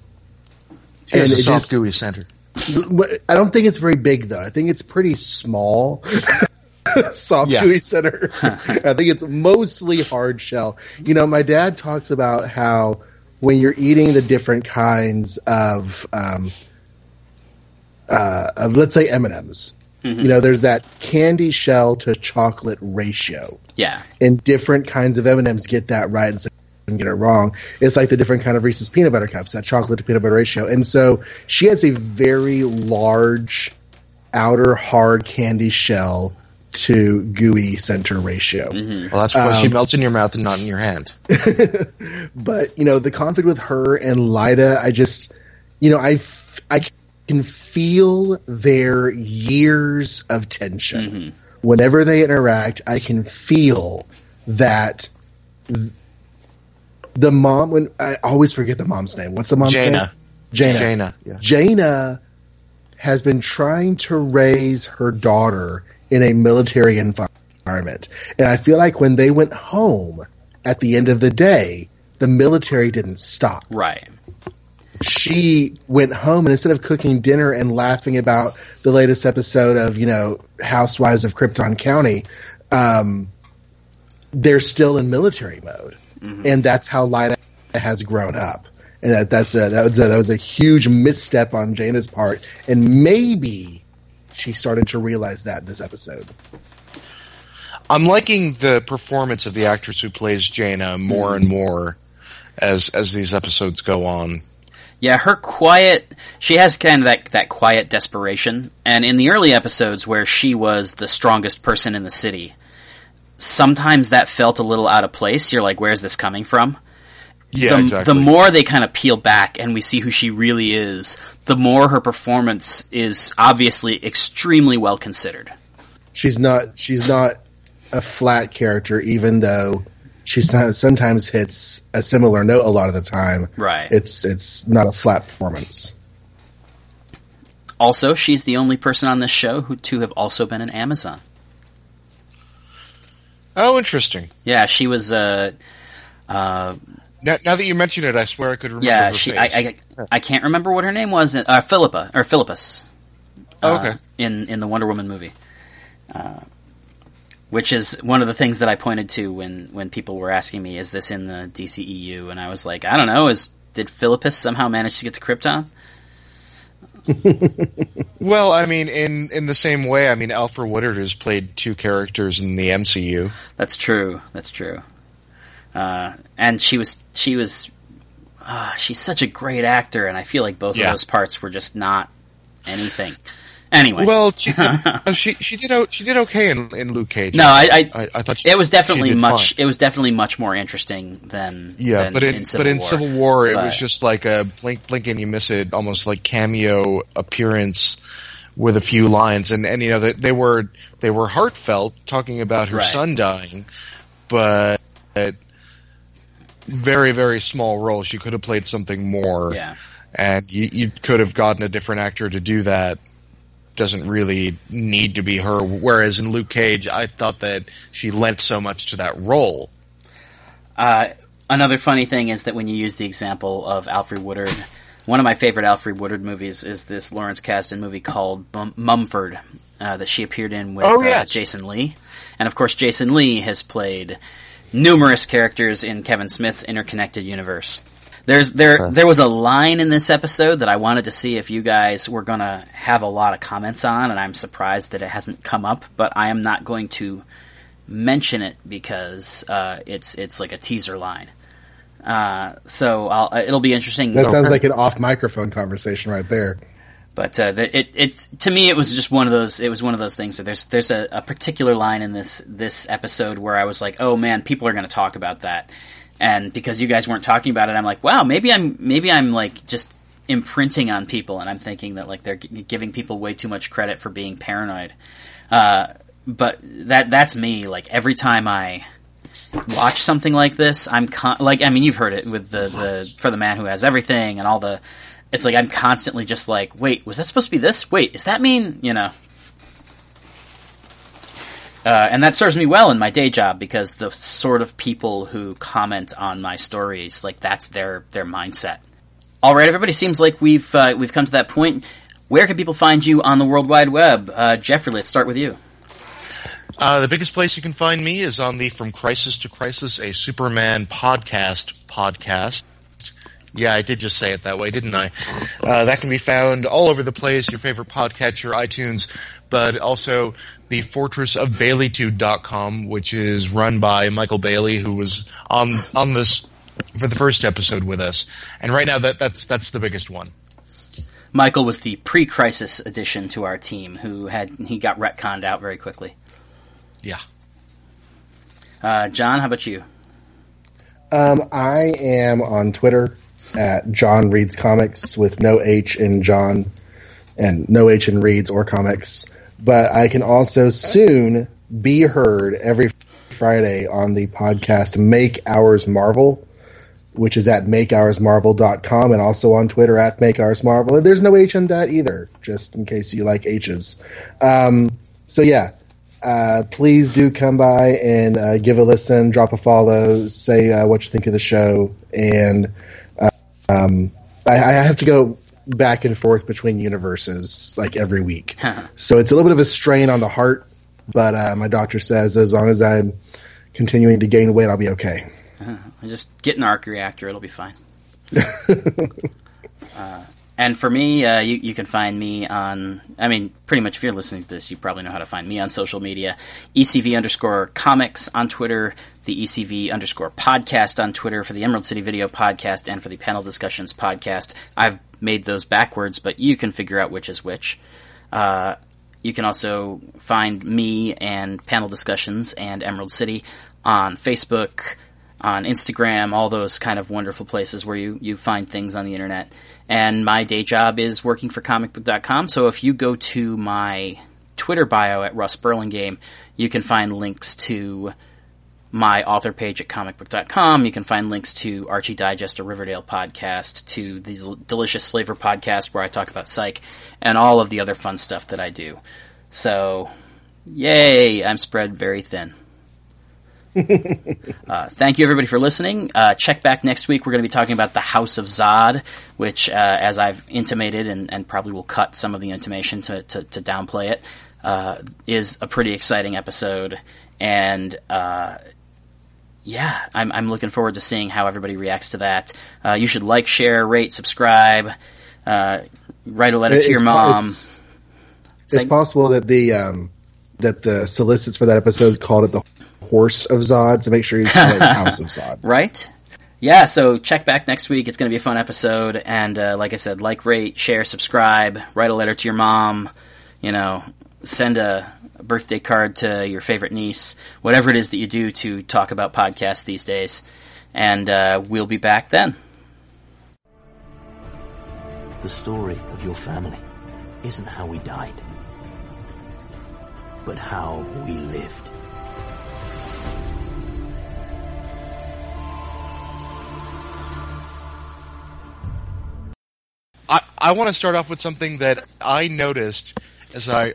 she and has a soft, gooey center. I don't think it's very big though. I think it's pretty small. Soft yeah. gooey center. I think it's mostly hard shell. You know, my dad talks about how when you're eating the different kinds of, um, uh, of let's say M and M's, mm-hmm. you know, there's that candy shell to chocolate ratio. Yeah. And different kinds of M and M's get that right and some get it wrong. It's like the different kind of Reese's peanut butter cups, that chocolate to peanut butter ratio. And so she has a very large outer hard candy shell to gooey center ratio. Mm-hmm. Well, that's why um, she melts in your mouth and not in your hand. But, you know, the conflict with her and Lyta, I just, you know, I, f- I can feel their years of tension. Mm-hmm. Whenever they interact, I can feel that th- the mom, when I always forget the mom's name. What's the mom's Jaina. name? Jaina. Jaina. Yeah. Jaina has been trying to raise her daughter in a military environment. And I feel like when they went home at the end of the day, the military didn't stop. Right. She went home and instead of cooking dinner and laughing about the latest episode of, you know, Housewives of Krypton County, um, they're still in military mode. Mm-hmm. And that's how Lyta has grown up. And that, that's a, that, was a, that was a huge misstep on Jaina's part. And maybe... she started to realize that this episode. I'm liking the performance of the actress who plays Jaina more and more as as these episodes go on. Yeah, her quiet... she has kind of that, that quiet desperation. And in the early episodes where she was the strongest person in the city, sometimes that felt a little out of place. You're like, where's this coming from? Yeah, the, exactly. The more they kind of peel back and we see who she really is, the more her performance is obviously extremely well considered. She's not. She's not a flat character, even though she sometimes hits a similar note a lot of the time. Right. It's it's not a flat performance. Also, she's the only person on this show who to have also been an Amazon. Oh, interesting. Yeah, she was. Uh, uh, now, now that you mention it, I swear I could remember. Yeah, her she. Face. I, I I can't remember what her name was. Uh, Philippa or Philippus. Uh, oh, okay. In in the Wonder Woman movie. Uh, which is one of the things that I pointed to when, when people were asking me, is this in the D C E U? And I was like, I don't know. Is did Philippus somehow manage to get to Krypton? Well, I mean, in, in the same way, I mean, Alfred Woodard has played two characters in the M C U. That's true. That's true. Uh, and she was she was uh, she's such a great actor, and I feel like both yeah. of those parts were just not anything. Anyway, well, she did, she, she did she did okay in, in Luke Cage. No, I I, I, I thought she, it was definitely much fine. It was definitely much more interesting than yeah, than but in, in Civil but in War. Civil War it but, was just like a blink blink and you miss it, almost like cameo appearance with a few lines, and, and you know they, they were they were heartfelt, talking about her right. son dying, but very very small role. She could have played something more, yeah. and you, you could have gotten a different actor to do that. Doesn't really need to be her, whereas in Luke Cage, I thought that she lent so much to that role. Uh, another funny thing is that when you use the example of Alfred Woodard, one of my favorite Alfred Woodard movies is this Lawrence Kasdan movie called M- Mumford uh, that she appeared in with oh, yes. uh, Jason Lee. And of course, Jason Lee has played numerous characters in Kevin Smith's interconnected universe. There's there there was a line in this episode that I wanted to see if you guys were going to have a lot of comments on, and I'm surprised that it hasn't come up, but I am not going to mention it because uh, it's it's like a teaser line. Uh, so I'll, it'll be interesting. That sounds like an off-microphone conversation right there. But uh, it it's to me it was just one of those it was one of those things. So there's there's a, a particular line in this this episode where I was like, oh man, people are going to talk about that. And because you guys weren't talking about it, I'm like, wow, maybe I'm maybe I'm like just imprinting on people, and I'm thinking that like they're g- giving people way too much credit for being paranoid. Uh, but that that's me. Like every time I watch something like this, I'm con- like, I mean, you've heard it with the, the For the Man Who Has Everything and all the. It's like I'm constantly just like, wait, was that supposed to be this? Wait, does that mean you know? Uh, and that serves me well in my day job, because the sort of people who comment on my stories, like that's their, their mindset. All right, everybody, seems like we've uh, we've come to that point. Where can people find you on the World Wide Web? Uh, Jeffrey, let's start with you. Uh, the biggest place you can find me is on the From Crisis to Crisis, a Superman podcast podcast. Yeah, I did just say it that way, didn't I? Uh, that can be found all over the place, your favorite podcatcher, iTunes, but also the Fortress of Bailey two dot com, which is run by Michael Bailey, who was on on this for the first episode with us. And right now, that that's that's the biggest one. Michael was the pre-crisis addition to our team, who had he got retconned out very quickly. Yeah. Uh, John, how about you? Um, I am on Twitter at John Reads Comics, with no H in John and no H in Reads or Comics. But I can also soon be heard every Friday on the podcast Make Ours Marvel, which is at make hours marvel dot com, and also on Twitter at make hours marvel. And there's no H in that either, just in case you like H's. Um, so, yeah, uh, please do come by and uh, give a listen, drop a follow, say uh, what you think of the show. And uh, um, I, I have to go back and forth between universes like every week. Huh. So it's a little bit of a strain on the heart, but uh, my doctor says as long as I'm continuing to gain weight, I'll be okay. Uh, just get an arc reactor. It'll be fine. uh, and for me, uh, you, you can find me on, I mean, pretty much if you're listening to this, you probably know how to find me on social media. E C V underscore comics on Twitter, the E C V underscore podcast on Twitter for the Emerald City Video podcast and for the Panel Discussions podcast. I've made those backwards, but you can figure out which is which. Uh, you can also find me and Panel Discussions and Emerald City on Facebook, on Instagram, all those kind of wonderful places where you, you find things on the internet. And my day job is working for comic book dot com, so if you go to my Twitter bio at Russ Berlingame, you can find links to my author page at comic book dot com. You can find links to Archie Digest, a Riverdale podcast, to the Delicious Flavor podcast where I talk about psych, and all of the other fun stuff that I do. So, yay, I'm spread very thin. uh, thank you everybody for listening. Uh, check back next week. We're going to be talking about the House of Zod, which uh, as I've intimated, and, and probably will cut some of the intimation to, to, to downplay it, uh, is a pretty exciting episode. And uh, yeah, I'm, I'm looking forward to seeing how everybody reacts to that. Uh, you should like, share, rate, subscribe, uh, write a letter it's, to your mom. It's, it's like, possible that the um, that the solicits for that episode called it the Horse of Zod to make sure you call it the House of Zod. Right? Yeah, so check back next week. It's going to be a fun episode. And uh, like I said, like, rate, share, subscribe, write a letter to your mom, you know, send a, a birthday card to your favorite niece, whatever it is that you do to talk about podcasts these days. And uh, we'll be back then. The story of your family isn't how we died, but how we lived. I, I want to start off with something that I noticed as I...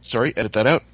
Sorry, edit that out.